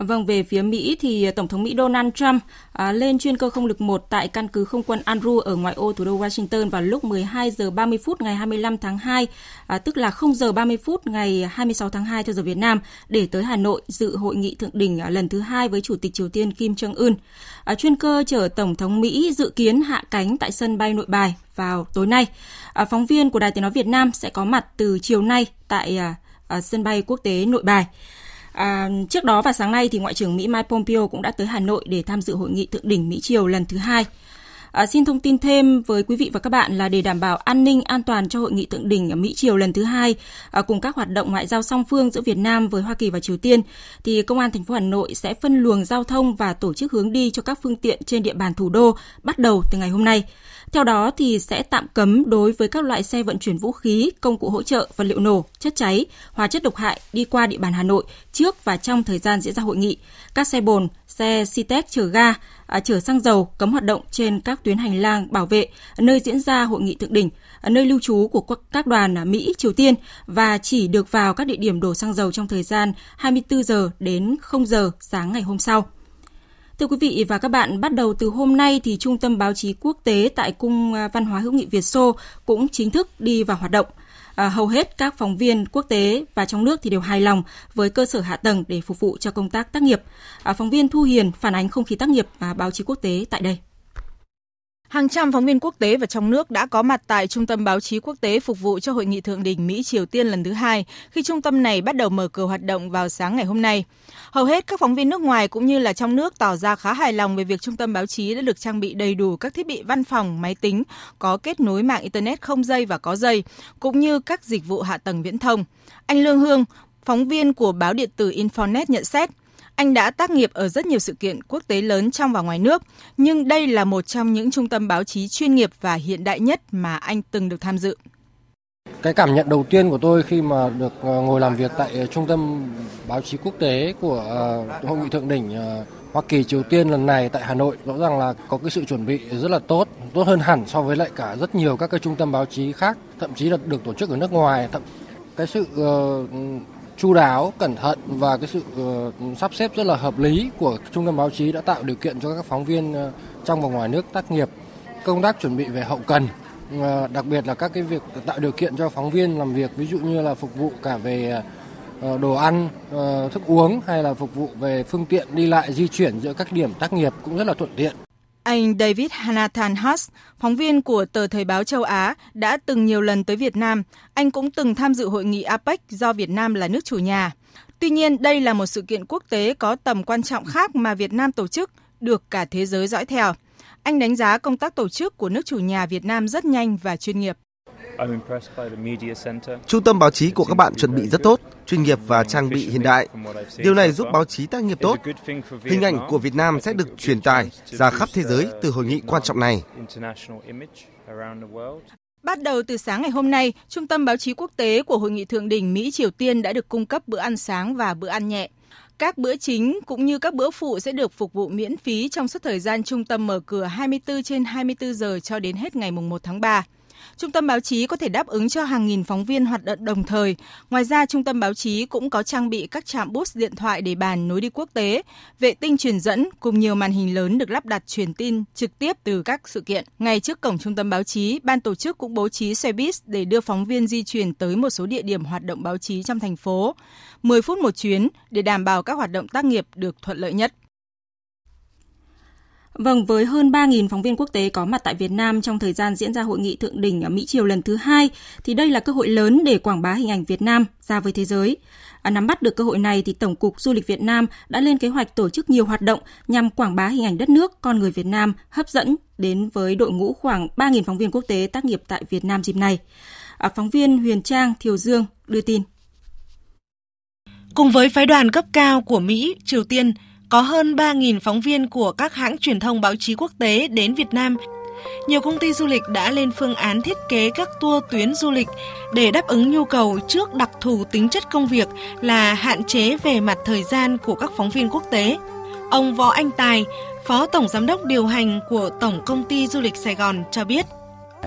Vâng, về phía Mỹ thì Tổng thống Mỹ Donald Trump à, lên chuyên cơ không lực một tại căn cứ không quân Andrews ở ngoại ô thủ đô Washington vào lúc mười hai giờ ba mươi phút ngày hai mươi lăm tháng hai, à, tức là không giờ ba mươi phút ngày hai mươi sáu tháng hai theo giờ Việt Nam, để tới Hà Nội dự hội nghị thượng đỉnh lần thứ hai với Chủ tịch Triều Tiên Kim Jong Un. À, chuyên cơ chở Tổng thống Mỹ dự kiến hạ cánh tại sân bay Nội Bài vào tối nay. À, phóng viên của Đài Tiếng nói Việt Nam sẽ có mặt từ chiều nay tại à, à, sân bay quốc tế Nội Bài. À, trước đó và sáng nay thì Ngoại trưởng Mỹ Mike Pompeo cũng đã tới Hà Nội để tham dự hội nghị thượng đỉnh Mỹ Triều lần thứ hai. À, xin thông tin thêm với quý vị và các bạn là để đảm bảo an ninh an toàn cho hội nghị thượng đỉnh ở Mỹ Triều lần thứ hai à, cùng các hoạt động ngoại giao song phương giữa Việt Nam với Hoa Kỳ và Triều Tiên, thì Công an thành phố Hà Nội sẽ phân luồng giao thông và tổ chức hướng đi cho các phương tiện trên địa bàn thủ đô bắt đầu từ ngày hôm nay. Theo đó thì sẽ tạm cấm đối với các loại xe vận chuyển vũ khí, công cụ hỗ trợ, vật liệu nổ, chất cháy, hóa chất độc hại đi qua địa bàn Hà Nội trước và trong thời gian diễn ra hội nghị. Các xe bồn, xe Citec chở ga, à, chở xăng dầu cấm hoạt động trên các tuyến hành lang bảo vệ nơi diễn ra hội nghị thượng đỉnh, nơi lưu trú của các đoàn Mỹ, Triều Tiên và chỉ được vào các địa điểm đổ xăng dầu trong thời gian hai mươi tư giờ đến không giờ sáng ngày hôm sau. Thưa quý vị và các bạn, bắt đầu từ hôm nay thì Trung tâm Báo chí Quốc tế tại Cung Văn hóa Hữu nghị Việt Xô cũng chính thức đi vào hoạt động. À, hầu hết các phóng viên quốc tế và trong nước thì đều hài lòng với cơ sở hạ tầng để phục vụ cho công tác tác nghiệp. À, phóng viên Thu Hiền phản ánh không khí tác nghiệp à, báo chí quốc tế tại đây. Hàng trăm phóng viên quốc tế và trong nước đã có mặt tại Trung tâm Báo chí Quốc tế phục vụ cho Hội nghị Thượng đỉnh Mỹ-Triều Tiên lần thứ hai, khi trung tâm này bắt đầu mở cửa hoạt động vào sáng ngày hôm nay. Hầu hết các phóng viên nước ngoài cũng như là trong nước tỏ ra khá hài lòng về việc Trung tâm Báo chí đã được trang bị đầy đủ các thiết bị văn phòng, máy tính, có kết nối mạng Internet không dây và có dây, cũng như các dịch vụ hạ tầng viễn thông. Anh Lương Hương, phóng viên của báo điện tử Infonet nhận xét, anh đã tác nghiệp ở rất nhiều sự kiện quốc tế lớn trong và ngoài nước, nhưng đây là một trong những trung tâm báo chí chuyên nghiệp và hiện đại nhất mà anh từng được tham dự. Cái cảm nhận đầu tiên của tôi khi mà được ngồi làm việc tại Trung tâm Báo chí Quốc tế của Hội nghị Thượng đỉnh Hoa Kỳ Triều Tiên lần này tại Hà Nội, rõ ràng là có cái sự chuẩn bị rất là tốt, tốt hơn hẳn so với lại cả rất nhiều các cái trung tâm báo chí khác, thậm chí là được tổ chức ở nước ngoài. Cái sự chu đáo, cẩn thận và cái sự uh, sắp xếp rất là hợp lý của Trung tâm Báo chí đã tạo điều kiện cho các phóng viên uh, trong và ngoài nước tác nghiệp. Công tác chuẩn bị về hậu cần, uh, đặc biệt là các cái việc tạo điều kiện cho phóng viên làm việc, ví dụ như là phục vụ cả về uh, đồ ăn, uh, thức uống hay là phục vụ về phương tiện đi lại di chuyển giữa các điểm tác nghiệp cũng rất là thuận tiện. Anh David Hanathan Haas, phóng viên của tờ Thời báo châu Á, đã từng nhiều lần tới Việt Nam. Anh cũng từng tham dự hội nghị a pếch do Việt Nam là nước chủ nhà. Tuy nhiên, đây là một sự kiện quốc tế có tầm quan trọng khác mà Việt Nam tổ chức, được cả thế giới dõi theo. Anh đánh giá công tác tổ chức của nước chủ nhà Việt Nam rất nhanh và chuyên nghiệp. Trung tâm báo chí của các bạn chuẩn bị rất tốt, chuyên nghiệp và trang bị hiện đại. Điều này giúp báo chí tác nghiệp tốt. Hình ảnh của Việt Nam sẽ được truyền tải ra khắp thế giới từ hội nghị quan trọng này. Bắt đầu từ sáng ngày hôm nay, Trung tâm Báo chí Quốc tế của Hội nghị Thượng đỉnh Mỹ-Triều Tiên đã được cung cấp bữa ăn sáng và bữa ăn nhẹ. Các bữa chính cũng như các bữa phụ sẽ được phục vụ miễn phí trong suốt thời gian trung tâm mở cửa hai mươi tư trên hai mươi tư giờ cho đến hết ngày mùng một tháng ba. Trung tâm báo chí có thể đáp ứng cho hàng nghìn phóng viên hoạt động đồng thời. Ngoài ra, trung tâm báo chí cũng có trang bị các trạm bus điện thoại để bàn nối đi quốc tế, vệ tinh truyền dẫn cùng nhiều màn hình lớn được lắp đặt truyền tin trực tiếp từ các sự kiện. Ngay trước cổng trung tâm báo chí, ban tổ chức cũng bố trí xe bus để đưa phóng viên di chuyển tới một số địa điểm hoạt động báo chí trong thành phố. mười phút một chuyến để đảm bảo các hoạt động tác nghiệp được thuận lợi nhất. Vâng, với hơn ba nghìn phóng viên quốc tế có mặt tại Việt Nam trong thời gian diễn ra hội nghị thượng đỉnh ở Mỹ Triều lần thứ hai, thì đây là cơ hội lớn để quảng bá hình ảnh Việt Nam ra với thế giới. À, nắm bắt được cơ hội này thì Tổng cục Du lịch Việt Nam đã lên kế hoạch tổ chức nhiều hoạt động nhằm quảng bá hình ảnh đất nước, con người Việt Nam hấp dẫn đến với đội ngũ khoảng ba nghìn phóng viên quốc tế tác nghiệp tại Việt Nam dịp này. À, phóng viên Huyền Trang, Thiều Dương đưa tin. Cùng với phái đoàn cấp cao của Mỹ, Triều Tiên, có hơn ba nghìn phóng viên của các hãng truyền thông báo chí quốc tế đến Việt Nam. Nhiều công ty du lịch đã lên phương án thiết kế các tour tuyến du lịch để đáp ứng nhu cầu trước đặc thù tính chất công việc là hạn chế về mặt thời gian của các phóng viên quốc tế. Ông Võ Anh Tài, Phó Tổng Giám đốc điều hành của Tổng Công ty Du lịch Sài Gòn cho biết.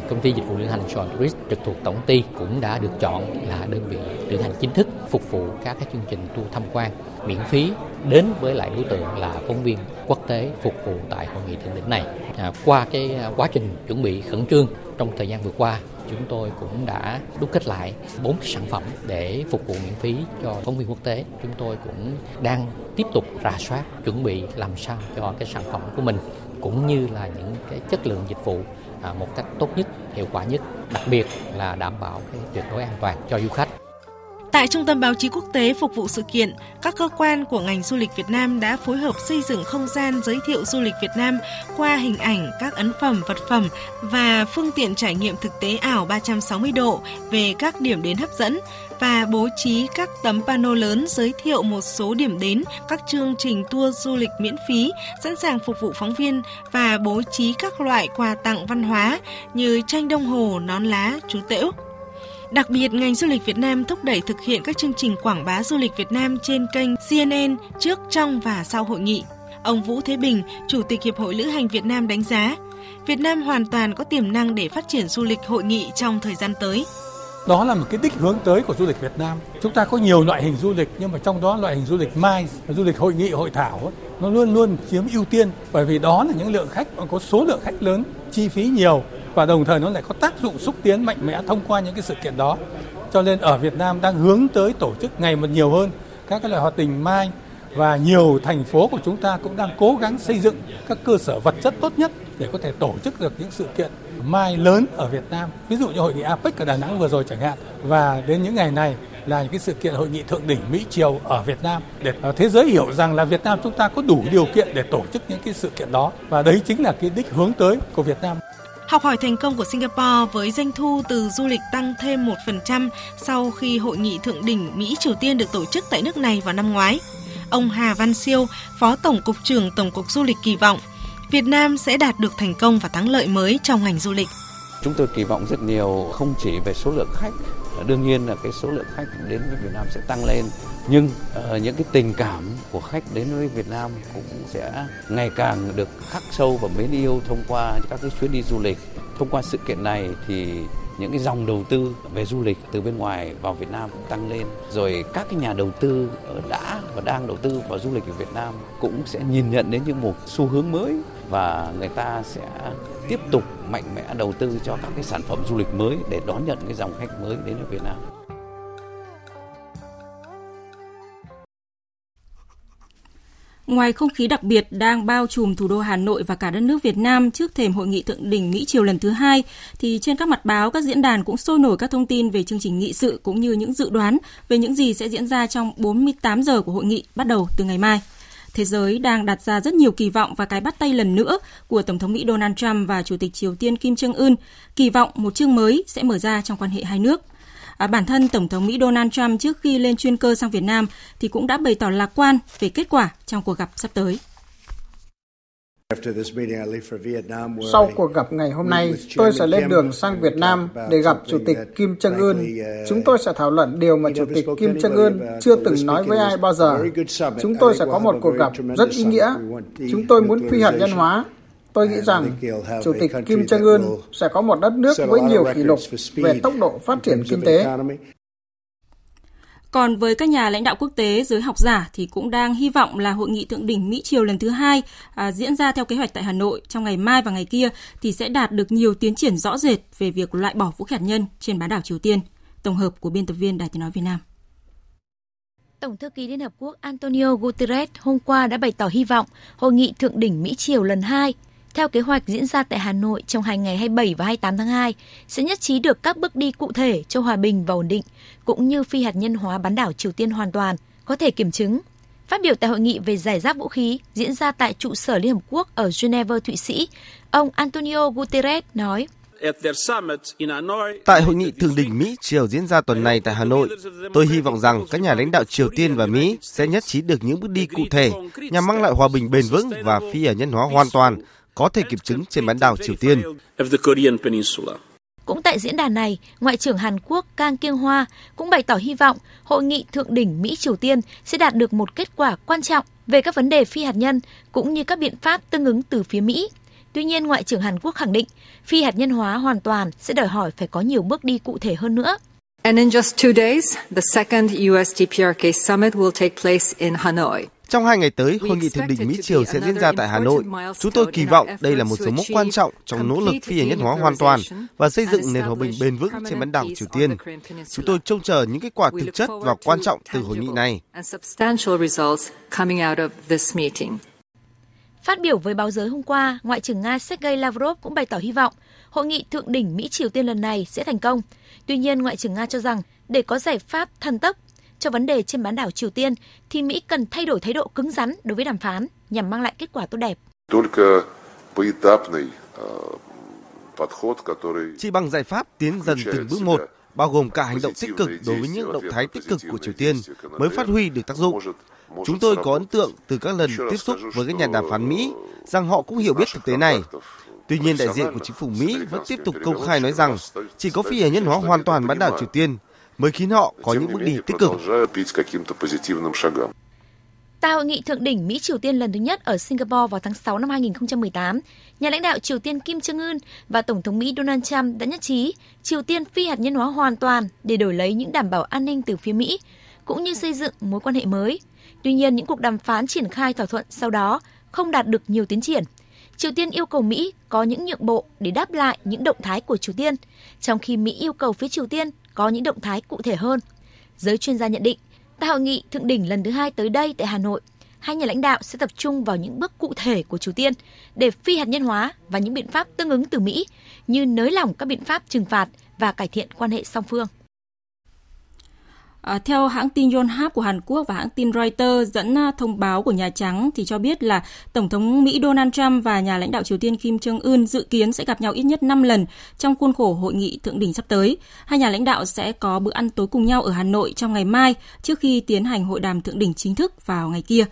Công ty dịch vụ lữ hành Sài Gòn Tourist trực thuộc Tổng ty cũng đã được chọn là đơn vị lữ hành chính thức phục vụ các cái chương trình tour tham quan miễn phí đến với lại đối tượng là phóng viên quốc tế phục vụ tại hội nghị thượng đỉnh này. À, qua cái quá trình chuẩn bị khẩn trương trong thời gian vừa qua, chúng tôi cũng đã đúc kết lại bốn sản phẩm để phục vụ miễn phí cho phóng viên quốc tế. Chúng tôi cũng đang tiếp tục rà soát, chuẩn bị làm sao cho cái sản phẩm của mình cũng như là những cái chất lượng dịch vụ à, một cách tốt nhất, hiệu quả nhất, đặc biệt là đảm bảo cái tuyệt đối an toàn cho du khách. Tại Trung tâm Báo chí Quốc tế phục vụ sự kiện, các cơ quan của ngành du lịch Việt Nam đã phối hợp xây dựng không gian giới thiệu du lịch Việt Nam qua hình ảnh, các ấn phẩm, vật phẩm và phương tiện trải nghiệm thực tế ảo ba trăm sáu mươi độ về các điểm đến hấp dẫn và bố trí các tấm pano lớn giới thiệu một số điểm đến, các chương trình tour du lịch miễn phí sẵn sàng phục vụ phóng viên và bố trí các loại quà tặng văn hóa như tranh đồng hồ, nón lá, chú tễu. Đặc biệt, ngành du lịch Việt Nam thúc đẩy thực hiện các chương trình quảng bá du lịch Việt Nam trên kênh C N N trước, trong và sau hội nghị. Ông Vũ Thế Bình, Chủ tịch Hiệp hội Lữ hành Việt Nam đánh giá, Việt Nam hoàn toàn có tiềm năng để phát triển du lịch hội nghị trong thời gian tới. Đó là một cái đích hướng tới của du lịch Việt Nam. Chúng ta có nhiều loại hình du lịch, nhưng mà trong đó loại hình du lịch MICE, du lịch hội nghị, hội thảo, nó luôn luôn chiếm ưu tiên. Bởi vì đó là những lượng khách, có số lượng khách lớn, chi phí nhiều. Và đồng thời nó lại có tác dụng xúc tiến mạnh mẽ thông qua những cái sự kiện đó. Cho nên ở Việt Nam đang hướng tới tổ chức ngày một nhiều hơn các cái loại hoạt tình mai. Và nhiều thành phố của chúng ta cũng đang cố gắng xây dựng các cơ sở vật chất tốt nhất để có thể tổ chức được những sự kiện mai lớn ở Việt Nam. Ví dụ như hội nghị a pếc ở Đà Nẵng vừa rồi chẳng hạn. Và đến những ngày này là những cái sự kiện hội nghị thượng đỉnh Mỹ-Triều ở Việt Nam. Để thế giới hiểu rằng là Việt Nam chúng ta có đủ điều kiện để tổ chức những cái sự kiện đó. Và đấy chính là cái đích hướng tới của Việt Nam. Học hỏi thành công của Singapore với doanh thu từ du lịch tăng thêm một phần trăm sau khi hội nghị thượng đỉnh Mỹ-Triều Tiên được tổ chức tại nước này vào năm ngoái. Ông Hà Văn Siêu, Phó Tổng cục trưởng Tổng cục Du lịch kỳ vọng, Việt Nam sẽ đạt được thành công và thắng lợi mới trong ngành du lịch. Chúng tôi kỳ vọng rất nhiều, không chỉ về số lượng khách, đương nhiên là cái số lượng khách đến với Việt Nam sẽ tăng lên, nhưng uh, những cái tình cảm của khách đến với Việt Nam cũng sẽ ngày càng được khắc sâu và mến yêu thông qua các cái chuyến đi du lịch. Thông qua sự kiện này thì những cái dòng đầu tư về du lịch từ bên ngoài vào Việt Nam cũng tăng lên, rồi các cái nhà đầu tư đã và đang đầu tư vào du lịch của Việt Nam cũng sẽ nhìn nhận đến những một xu hướng mới và người ta sẽ tiếp tục mạnh mẽ đầu tư cho các cái sản phẩm du lịch mới để đón nhận cái dòng khách mới đến Việt Nam. Ngoài không khí đặc biệt đang bao trùm thủ đô Hà Nội và cả đất nước Việt Nam trước thềm hội nghị thượng đỉnh Mỹ-Triều lần thứ hai, thì trên các mặt báo, các diễn đàn cũng sôi nổi các thông tin về chương trình nghị sự cũng như những dự đoán về những gì sẽ diễn ra trong bốn mươi tám giờ của hội nghị bắt đầu từ ngày mai. Thế giới đang đặt ra rất nhiều kỳ vọng và cái bắt tay lần nữa của Tổng thống Mỹ Donald Trump và Chủ tịch Triều Tiên Kim Jong Un, kỳ vọng một chương mới sẽ mở ra trong quan hệ hai nước. À, bản thân Tổng thống Mỹ Donald Trump trước khi lên chuyên cơ sang Việt Nam thì cũng đã bày tỏ lạc quan về kết quả trong cuộc gặp sắp tới. Sau cuộc gặp ngày hôm nay, tôi sẽ lên đường sang Việt Nam để gặp Chủ tịch Kim Jong Un. Chúng tôi sẽ thảo luận điều mà Chủ tịch Kim Jong Un chưa từng nói với ai bao giờ. Chúng tôi sẽ có một cuộc gặp rất ý nghĩa. Chúng tôi muốn phi hạt nhân hóa. Tôi nghĩ rằng Chủ tịch Kim Jong Un sẽ có một đất nước với nhiều kỷ lục về tốc độ phát triển kinh tế. Còn với các nhà lãnh đạo quốc tế, giới học giả thì cũng đang hy vọng là hội nghị thượng đỉnh Mỹ-Triều lần thứ hai à, diễn ra theo kế hoạch tại Hà Nội trong ngày mai và ngày kia thì sẽ đạt được nhiều tiến triển rõ rệt về việc loại bỏ vũ khí hạt nhân trên bán đảo Triều Tiên. Tổng hợp của biên tập viên Đài Tiếng nói Việt Nam. Tổng thư ký Liên Hợp Quốc Antonio Guterres hôm qua đã bày tỏ hy vọng hội nghị thượng đỉnh Mỹ-Triều lần hai theo kế hoạch diễn ra tại Hà Nội trong hai ngày hai mươi bảy và hai mươi tám tháng hai, sẽ nhất trí được các bước đi cụ thể cho hòa bình và ổn định, cũng như phi hạt nhân hóa bán đảo Triều Tiên hoàn toàn, có thể kiểm chứng. Phát biểu tại hội nghị về giải giáp vũ khí diễn ra tại trụ sở Liên Hợp Quốc ở Geneva, Thụy Sĩ, ông Antonio Guterres nói, tại hội nghị thượng đỉnh Mỹ-Triều diễn ra tuần này tại Hà Nội, tôi hy vọng rằng các nhà lãnh đạo Triều Tiên và Mỹ sẽ nhất trí được những bước đi cụ thể nhằm mang lại hòa bình bền vững và phi hạt nhân hóa hoàn toàn, có thể kiểm chứng trên bán đảo Triều Tiên. Cũng tại diễn đàn này, Ngoại trưởng Hàn Quốc Kang Kyung-hwa cũng bày tỏ hy vọng hội nghị thượng đỉnh Mỹ-Triều Tiên sẽ đạt được một kết quả quan trọng về các vấn đề phi hạt nhân cũng như các biện pháp tương ứng từ phía Mỹ. Tuy nhiên, Ngoại trưởng Hàn Quốc khẳng định phi hạt nhân hóa hoàn toàn sẽ đòi hỏi phải có nhiều bước đi cụ thể hơn nữa. Trong hai ngày tới, hội nghị thượng đỉnh Mỹ-Triều sẽ diễn ra tại Hà Nội. Chúng tôi kỳ vọng đây là một số mốc quan trọng trong nỗ lực phi hạt nhân hóa hoàn toàn và xây dựng nền hòa bình bền vững trên bán đảo Triều Tiên. Chúng tôi trông chờ những kết quả thực chất và quan trọng từ hội nghị này. Phát biểu với báo giới hôm qua, Ngoại trưởng Nga Sergei Lavrov cũng bày tỏ hy vọng hội nghị thượng đỉnh Mỹ-Triều Tiên lần này sẽ thành công. Tuy nhiên, Ngoại trưởng Nga cho rằng để có giải pháp thần tốc cho vấn đề trên bán đảo Triều Tiên thì Mỹ cần thay đổi thái độ cứng rắn đối với đàm phán nhằm mang lại kết quả tốt đẹp. Chỉ bằng giải pháp tiến dần từng bước một, bao gồm cả hành động tích cực đối với những động thái tích cực của Triều Tiên mới phát huy được tác dụng. Chúng tôi có ấn tượng từ các lần tiếp xúc với các nhà đàm phán Mỹ rằng họ cũng hiểu biết thực tế này. Tuy nhiên, đại diện của chính phủ Mỹ vẫn tiếp tục công khai nói rằng chỉ có phi hạt nhân hóa hoàn toàn bán đảo Triều Tiên mới khiến họ có những bước đi tích cực. Tại hội nghị thượng đỉnh Mỹ-Triều Tiên lần thứ nhất ở Singapore vào tháng sáu năm hai không một tám, nhà lãnh đạo Triều Tiên Kim Jong Un và Tổng thống Mỹ Donald Trump đã nhất trí Triều Tiên phi hạt nhân hóa hoàn toàn để đổi lấy những đảm bảo an ninh từ phía Mỹ, cũng như xây dựng mối quan hệ mới. Tuy nhiên, những cuộc đàm phán triển khai thỏa thuận sau đó không đạt được nhiều tiến triển. Triều Tiên yêu cầu Mỹ có những nhượng bộ để đáp lại những động thái của Triều Tiên, trong khi Mỹ yêu cầu phía Triều Tiên có những động thái cụ thể hơn. Giới chuyên gia nhận định, tại hội nghị thượng đỉnh lần thứ hai tới đây tại Hà Nội, hai nhà lãnh đạo sẽ tập trung vào những bước cụ thể của Triều Tiên để phi hạt nhân hóa và những biện pháp tương ứng từ Mỹ như nới lỏng các biện pháp trừng phạt và cải thiện quan hệ song phương. À, theo hãng tin Yonhap của Hàn Quốc và hãng tin Reuters dẫn thông báo của Nhà Trắng thì cho biết là Tổng thống Mỹ Donald Trump và nhà lãnh đạo Triều Tiên Kim Jong Un dự kiến sẽ gặp nhau ít nhất năm lần trong khuôn khổ hội nghị thượng đỉnh sắp tới. Hai nhà lãnh đạo sẽ có bữa ăn tối cùng nhau ở Hà Nội trong ngày mai trước khi tiến hành hội đàm thượng đỉnh chính thức vào ngày kia.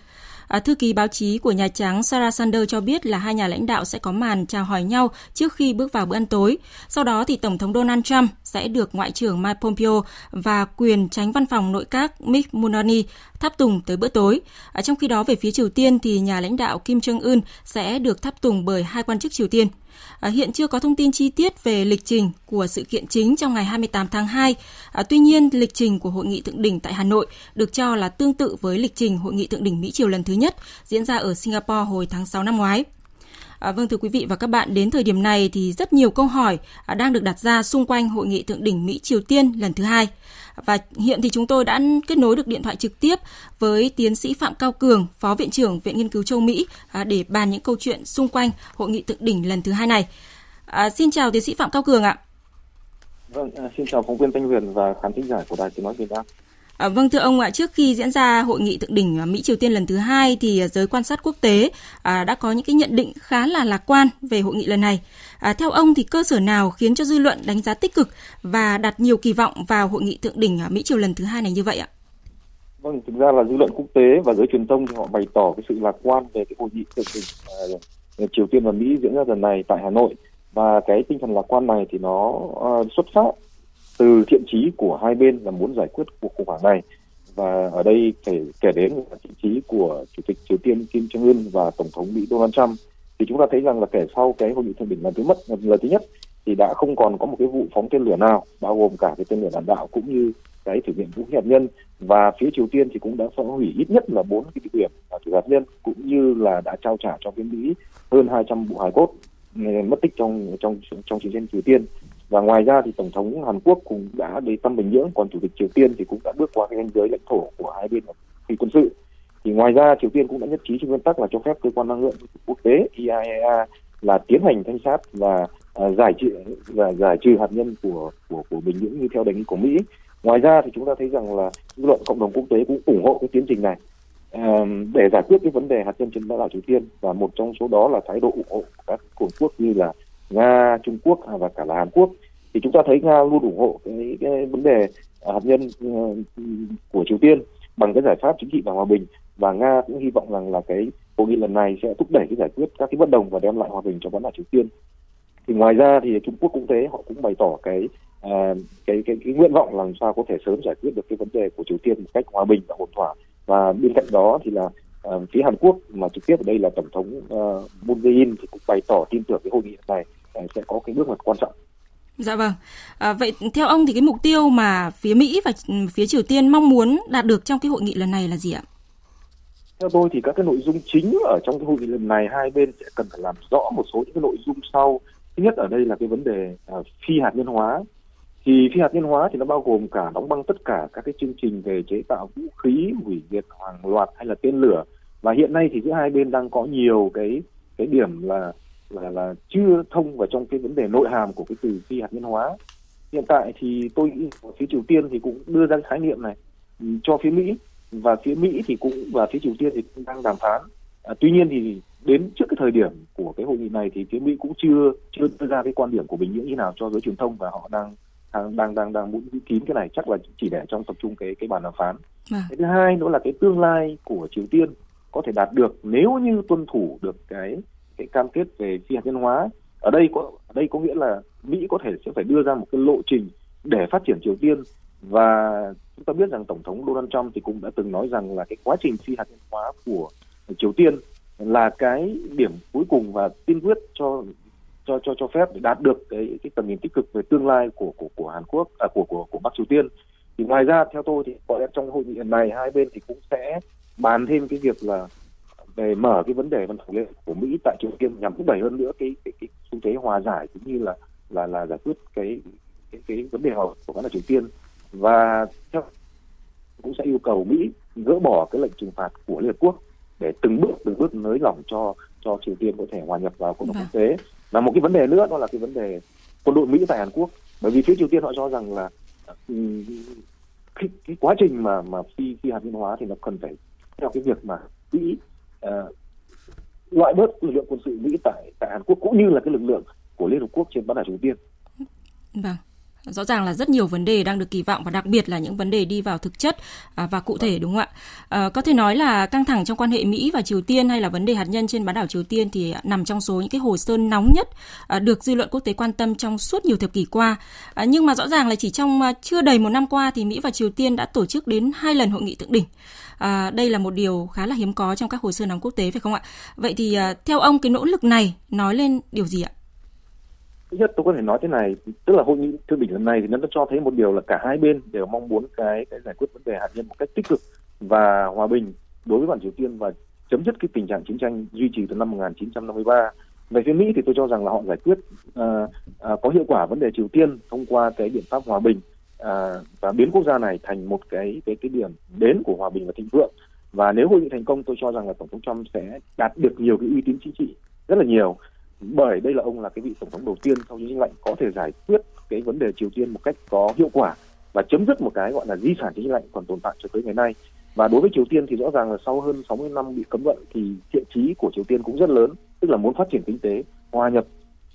À, thư ký báo chí của Nhà Trắng Sarah Sanders cho biết là hai nhà lãnh đạo sẽ có màn chào hỏi nhau trước khi bước vào bữa ăn tối. Sau đó thì Tổng thống Donald Trump sẽ được Ngoại trưởng Mike Pompeo và quyền Chánh Văn phòng Nội các Mike Mulroney tháp tùng tới bữa tối. À, trong khi đó về phía Triều Tiên thì nhà lãnh đạo Kim Jong Un sẽ được tháp tùng bởi hai quan chức Triều Tiên. À, hiện chưa có thông tin chi tiết về lịch trình của sự kiện chính trong ngày hai mươi tám tháng hai. À, tuy nhiên, lịch trình của hội nghị thượng đỉnh tại Hà Nội được cho là tương tự với lịch trình hội nghị thượng đỉnh Mỹ-Triều lần thứ nhất diễn ra ở Singapore hồi tháng sáu năm ngoái. À, vâng, thưa quý vị và các bạn, đến thời điểm này thì rất nhiều câu hỏi à, đang được đặt ra xung quanh hội nghị thượng đỉnh Mỹ-Triều Tiên lần thứ hai. Và hiện thì chúng tôi đã kết nối được điện thoại trực tiếp với tiến sĩ Phạm Cao Cường, Phó Viện trưởng Viện Nghiên cứu Châu Mỹ à, để bàn những câu chuyện xung quanh hội nghị thượng đỉnh lần thứ hai này. À, xin chào tiến sĩ Phạm Cao Cường ạ. Vâng, à, xin chào phóng viên Thanh Huyền và khán thính giả của Đài Tiếng nói Việt Nam. À, vâng thưa ông ạ, trước khi diễn ra hội nghị thượng đỉnh Mỹ Triều Tiên lần thứ hai thì giới quan sát quốc tế à, đã có những cái nhận định khá là lạc quan về hội nghị lần này. À, theo ông thì cơ sở nào khiến cho dư luận đánh giá tích cực và đặt nhiều kỳ vọng vào hội nghị thượng đỉnh Mỹ Triều lần thứ hai này như vậy ạ? Vâng, thực ra là dư luận quốc tế và giới truyền thông thì họ bày tỏ cái sự lạc quan về cái hội nghị thượng đỉnh uh, Triều Tiên và Mỹ diễn ra lần này tại Hà Nội, và cái tinh thần lạc quan này thì nó uh, xuất phát từ thiện chí của hai bên là muốn giải quyết cuộc khủng hoảng này. Và ở đây phải kể đến là thiện chí của Chủ tịch Triều Tiên Kim Jong Un và Tổng thống Mỹ Donald Trump. Thì chúng ta thấy rằng là kể sau cái hội nghị thượng đỉnh lần thứ mất lần thứ nhất thì đã không còn có một cái vụ phóng tên lửa nào, bao gồm cả cái tên lửa đạn đạo cũng như cái thử nghiệm vũ khí hạt nhân, và phía Triều Tiên thì cũng đã phá hủy ít nhất là bốn cái địa điểm thử hạt nhân cũng như là đã trao trả cho phía Mỹ hơn hai trăm bộ hài cốt mất tích trong trong trong chiến tranh Triều Tiên. Và ngoài ra thì Tổng thống Hàn Quốc cũng đã đến thăm Bình Nhưỡng, còn Chủ tịch Triều Tiên thì cũng đã bước qua cái ranh giới lãnh thổ của hai bên phi quân sự. Thì ngoài ra Triều Tiên cũng đã nhất trí trên nguyên tắc là cho phép cơ quan năng lượng quốc tế I A E A là tiến hành thanh sát và uh, giải trừ và giải trừ hạt nhân của của của Bình Nhưỡng như theo đề nghị của Mỹ. Ngoài ra thì chúng ta thấy rằng là dư luận cộng đồng quốc tế cũng ủng hộ cái tiến trình này uh, để giải quyết cái vấn đề hạt nhân trên bán đảo Triều Tiên, và một trong số đó là thái độ ủng hộ của các cường quốc như là Nga, Trung Quốc và cả là Hàn Quốc. Thì chúng ta thấy Nga luôn ủng hộ cái, cái vấn đề hạt nhân của Triều Tiên bằng cái giải pháp chính trị và hòa bình, và Nga cũng hy vọng rằng là cái hội nghị lần này sẽ thúc đẩy cái giải quyết các cái bất đồng và đem lại hòa bình cho bán đảo Triều Tiên. Thì ngoài ra thì Trung Quốc cũng thế, họ cũng bày tỏ cái à, cái, cái cái nguyện vọng làm sao có thể sớm giải quyết được cái vấn đề của Triều Tiên một cách hòa bình và ổn thỏa. Và bên cạnh đó thì là à, phía Hàn Quốc mà trực tiếp ở đây là Tổng thống à, Moon Jae-in thì cũng bày tỏ tin tưởng cái hội nghị này sẽ có cái bước ngoặt quan trọng. Dạ vâng. À, vậy theo ông thì cái mục tiêu mà phía Mỹ và phía Triều Tiên mong muốn đạt được trong cái hội nghị lần này là gì ạ? Theo tôi thì các cái nội dung chính ở trong cái hội nghị lần này hai bên sẽ cần phải làm rõ một số những cái nội dung sau. Thứ nhất ở đây là cái vấn đề uh, phi hạt nhân hóa. Thì phi hạt nhân hóa thì nó bao gồm cả đóng băng tất cả các cái chương trình về chế tạo vũ khí, hủy diệt hàng loạt hay là tên lửa Và hiện nay thì giữa hai bên đang có nhiều cái cái điểm là là là chưa thông vào trong cái vấn đề nội hàm của cái từ phi hạt nhân hóa. Hiện tại thì tôi nghĩ phía Triều Tiên thì cũng đưa ra khái niệm này cho phía Mỹ, và phía Mỹ thì cũng và phía Triều Tiên thì cũng đang đàm phán. À, tuy nhiên thì đến trước cái thời điểm của cái hội nghị này thì phía Mỹ cũng chưa chưa đưa ra cái quan điểm của mình như thế nào cho giới truyền thông, và họ đang đang đang đang, đang muốn giữ kín cái này, chắc là chỉ để trong tập trung cái cái bàn đàm phán. À. Cái thứ hai nữa là cái tương lai của Triều Tiên có thể đạt được nếu như tuân thủ được cái cái cam kết về phi hạt nhân hóa. Ở đây có ở đây có nghĩa là Mỹ có thể sẽ phải đưa ra một cái lộ trình để phát triển Triều Tiên, và chúng ta biết rằng Tổng thống Donald Trump thì cũng đã từng nói rằng là cái quá trình phi hạt nhân hóa của Triều Tiên là cái điểm cuối cùng và tiên quyết cho cho cho cho phép để đạt được cái cái tầm nhìn tích cực về tương lai của của của Hàn Quốc à, của của của Bắc Triều Tiên. Thì ngoài ra theo tôi thì có lẽ trong hội nghị lần này hai bên thì cũng sẽ bàn thêm cái việc là về mở cái vấn đề văn phòng liên của Mỹ tại Triều Tiên nhằm thúc đẩy hơn nữa cái cái cái xu thế hòa giải cũng như là là là giải quyết cái cái cái vấn đề của của Triều Tiên, và cũng sẽ yêu cầu Mỹ gỡ bỏ cái lệnh trừng phạt của Liên Hợp Quốc để từng bước từng bước nới lỏng cho cho Triều Tiên có thể hòa nhập vào cộng đồng quốc tế. Và một cái vấn đề nữa đó là cái vấn đề quân đội Mỹ tại Hàn Quốc, bởi vì phía Triều Tiên họ cho rằng là cái, cái quá trình mà mà phi phi hạt nhân hóa thì nó cần phải theo cái việc mà Mỹ uh, loại bớt lực lượng quân sự Mỹ tại tại Hàn Quốc cũng như là cái lực lượng của Liên Hợp Quốc trên bán đảo Triều Tiên. Vâng. Rõ ràng là rất nhiều vấn đề đang được kỳ vọng, và đặc biệt là những vấn đề đi vào thực chất và cụ thể, đúng không ạ? À, có thể nói là căng thẳng trong quan hệ Mỹ và Triều Tiên hay là vấn đề hạt nhân trên bán đảo Triều Tiên thì nằm trong số những cái hồ sơ nóng nhất được dư luận quốc tế quan tâm trong suốt nhiều thập kỷ qua. À, nhưng mà rõ ràng là chỉ trong chưa đầy một năm qua thì Mỹ và Triều Tiên đã tổ chức đến hai lần hội nghị thượng đỉnh. À, đây là một điều khá là hiếm có trong các hồ sơ nóng quốc tế, phải không ạ? Vậy thì theo ông cái nỗ lực này nói lên điều gì ạ? Thứ nhất tôi có thể nói thế này, tức là hội nghị thượng đỉnh lần này thì nó cho thấy một điều là cả hai bên đều mong muốn cái cái giải quyết vấn đề hạt nhân một cách tích cực và hòa bình đối với bản Triều Tiên và chấm dứt cái tình trạng chiến tranh duy trì từ năm một nghìn chín trăm năm mươi ba. Về phía Mỹ thì tôi cho rằng là họ giải quyết uh, uh, có hiệu quả vấn đề Triều Tiên thông qua cái biện pháp hòa bình uh, và biến quốc gia này thành một cái cái cái điểm đến của hòa bình và thịnh vượng. Và nếu hội nghị thành công, tôi cho rằng là Tổng thống Trump sẽ đạt được nhiều cái uy tín chính trị rất là nhiều. Bởi đây là ông là cái vị tổng thống đầu tiên sau chiến tranh lạnh có thể giải quyết cái vấn đề Triều Tiên một cách có hiệu quả và chấm dứt một cái gọi là di sản chiến tranh lạnh còn tồn tại cho tới ngày nay. Và đối với Triều Tiên thì rõ ràng là sau hơn sáu mươi năm bị cấm vận thì thiện chí của Triều Tiên cũng rất lớn, tức là muốn phát triển kinh tế, hòa nhập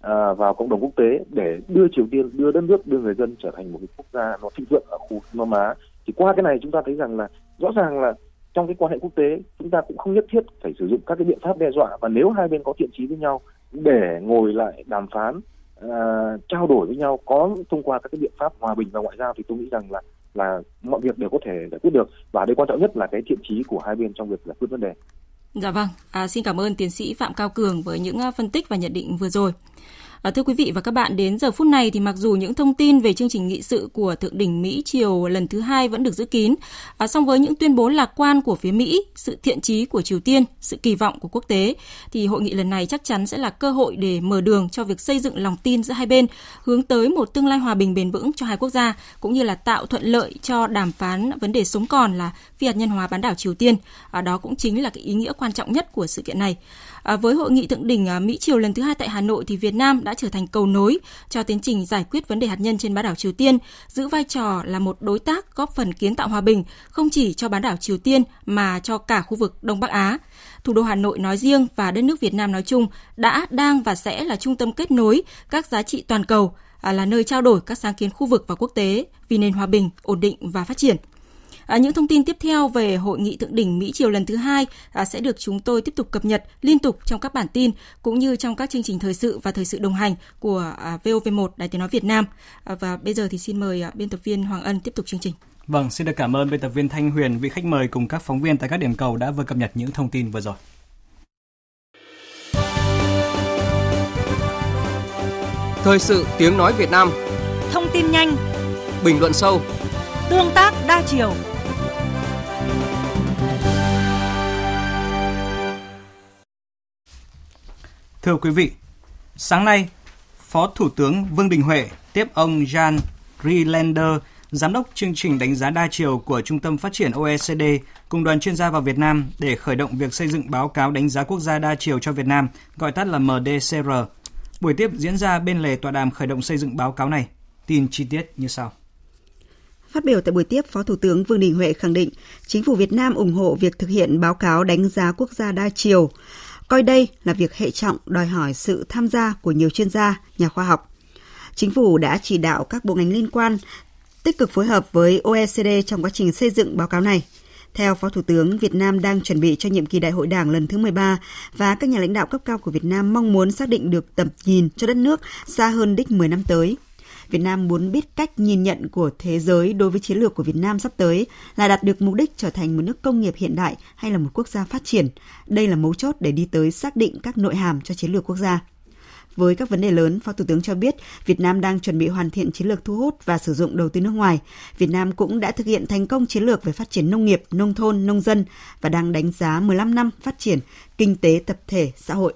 à, vào cộng đồng quốc tế để đưa Triều Tiên, đưa đất nước, đưa người dân trở thành một cái quốc gia nó thịnh vượng ở khu vực Đông Nam Á. Thì qua cái này chúng ta thấy rằng là rõ ràng là trong cái quan hệ quốc tế chúng ta cũng không nhất thiết phải sử dụng các cái biện pháp đe dọa, và nếu hai bên có thiện chí với nhau để ngồi lại đàm phán, uh, trao đổi với nhau có thông qua các cái biện pháp hòa bình và ngoại giao thì tôi nghĩ rằng là là mọi việc đều có thể giải quyết được, và đây quan trọng nhất là cái thiện chí của hai bên trong việc giải quyết vấn đề. Dạ vâng, à, xin cảm ơn tiến sĩ Phạm Cao Cường với những phân tích và nhận định vừa rồi. À, thưa quý vị và các bạn, đến giờ phút này thì mặc dù những thông tin về chương trình nghị sự của thượng đỉnh Mỹ Triều lần thứ hai vẫn được giữ kín, à, song với những tuyên bố lạc quan của phía Mỹ, sự thiện chí của Triều Tiên, sự kỳ vọng của quốc tế, thì hội nghị lần này chắc chắn sẽ là cơ hội để mở đường cho việc xây dựng lòng tin giữa hai bên, hướng tới một tương lai hòa bình bền vững cho hai quốc gia, cũng như là tạo thuận lợi cho đàm phán vấn đề sống còn là phi hạt nhân hóa bán đảo Triều Tiên. À, đó cũng chính là cái ý nghĩa quan trọng nhất của sự kiện này. À, với hội nghị thượng đỉnh Mỹ Triều lần thứ hai tại Hà Nội thì Việt Nam đã trở thành cầu nối cho tiến trình giải quyết vấn đề hạt nhân trên bán đảo Triều Tiên, giữ vai trò là một đối tác góp phần kiến tạo hòa bình không chỉ cho bán đảo Triều Tiên mà cho cả khu vực Đông Bắc Á. Thủ đô Hà Nội nói riêng và đất nước Việt Nam nói chung đã, đang và sẽ là trung tâm kết nối các giá trị toàn cầu, là nơi trao đổi các sáng kiến khu vực và quốc tế vì nền hòa bình, ổn định và phát triển. À, những thông tin tiếp theo về hội nghị thượng đỉnh Mỹ Triều lần thứ hai à, sẽ được chúng tôi tiếp tục cập nhật liên tục trong các bản tin cũng như trong các chương trình thời sự và thời sự đồng hành của à, vê o vê một Đài Tiếng nói Việt Nam. À, và bây giờ thì xin mời à, biên tập viên Hoàng Ân tiếp tục chương trình. Vâng, xin được cảm ơn biên tập viên Thanh Huyền, vị khách mời cùng các phóng viên tại các điểm cầu đã vừa cập nhật những thông tin vừa rồi. Thời sự Tiếng nói Việt Nam. Thông tin nhanh, bình luận sâu, tương tác đa chiều. Thưa quý vị, sáng nay, Phó Thủ tướng Vương Đình Huệ tiếp ông Jan Rylander, Giám đốc chương trình đánh giá đa chiều của Trung tâm Phát triển o e xê đê cùng đoàn chuyên gia vào Việt Nam để khởi động việc xây dựng báo cáo đánh giá quốc gia đa chiều cho Việt Nam, gọi tắt là em đê xê rờ. Buổi tiếp diễn ra bên lề tọa đàm khởi động xây dựng báo cáo này. Tin chi tiết như sau. Phát biểu tại buổi tiếp, Phó Thủ tướng Vương Đình Huệ khẳng định chính phủ Việt Nam ủng hộ việc thực hiện báo cáo đánh giá quốc gia đa chiều, coi đây là việc hệ trọng đòi hỏi sự tham gia của nhiều chuyên gia, nhà khoa học. Chính phủ đã chỉ đạo các bộ ngành liên quan tích cực phối hợp với o e xê đê trong quá trình xây dựng báo cáo này. Theo Phó Thủ tướng, Việt Nam đang chuẩn bị cho nhiệm kỳ Đại hội Đảng lần thứ mười ba và các nhà lãnh đạo cấp cao của Việt Nam mong muốn xác định được tầm nhìn cho đất nước xa hơn đích mười năm tới. Việt Nam muốn biết cách nhìn nhận của thế giới đối với chiến lược của Việt Nam sắp tới là đạt được mục đích trở thành một nước công nghiệp hiện đại hay là một quốc gia phát triển. Đây là mấu chốt để đi tới xác định các nội hàm cho chiến lược quốc gia. Với các vấn đề lớn, Phó Thủ tướng cho biết Việt Nam đang chuẩn bị hoàn thiện chiến lược thu hút và sử dụng đầu tư nước ngoài. Việt Nam cũng đã thực hiện thành công chiến lược về phát triển nông nghiệp, nông thôn, nông dân và đang đánh giá mười lăm năm phát triển kinh tế tập thể xã hội.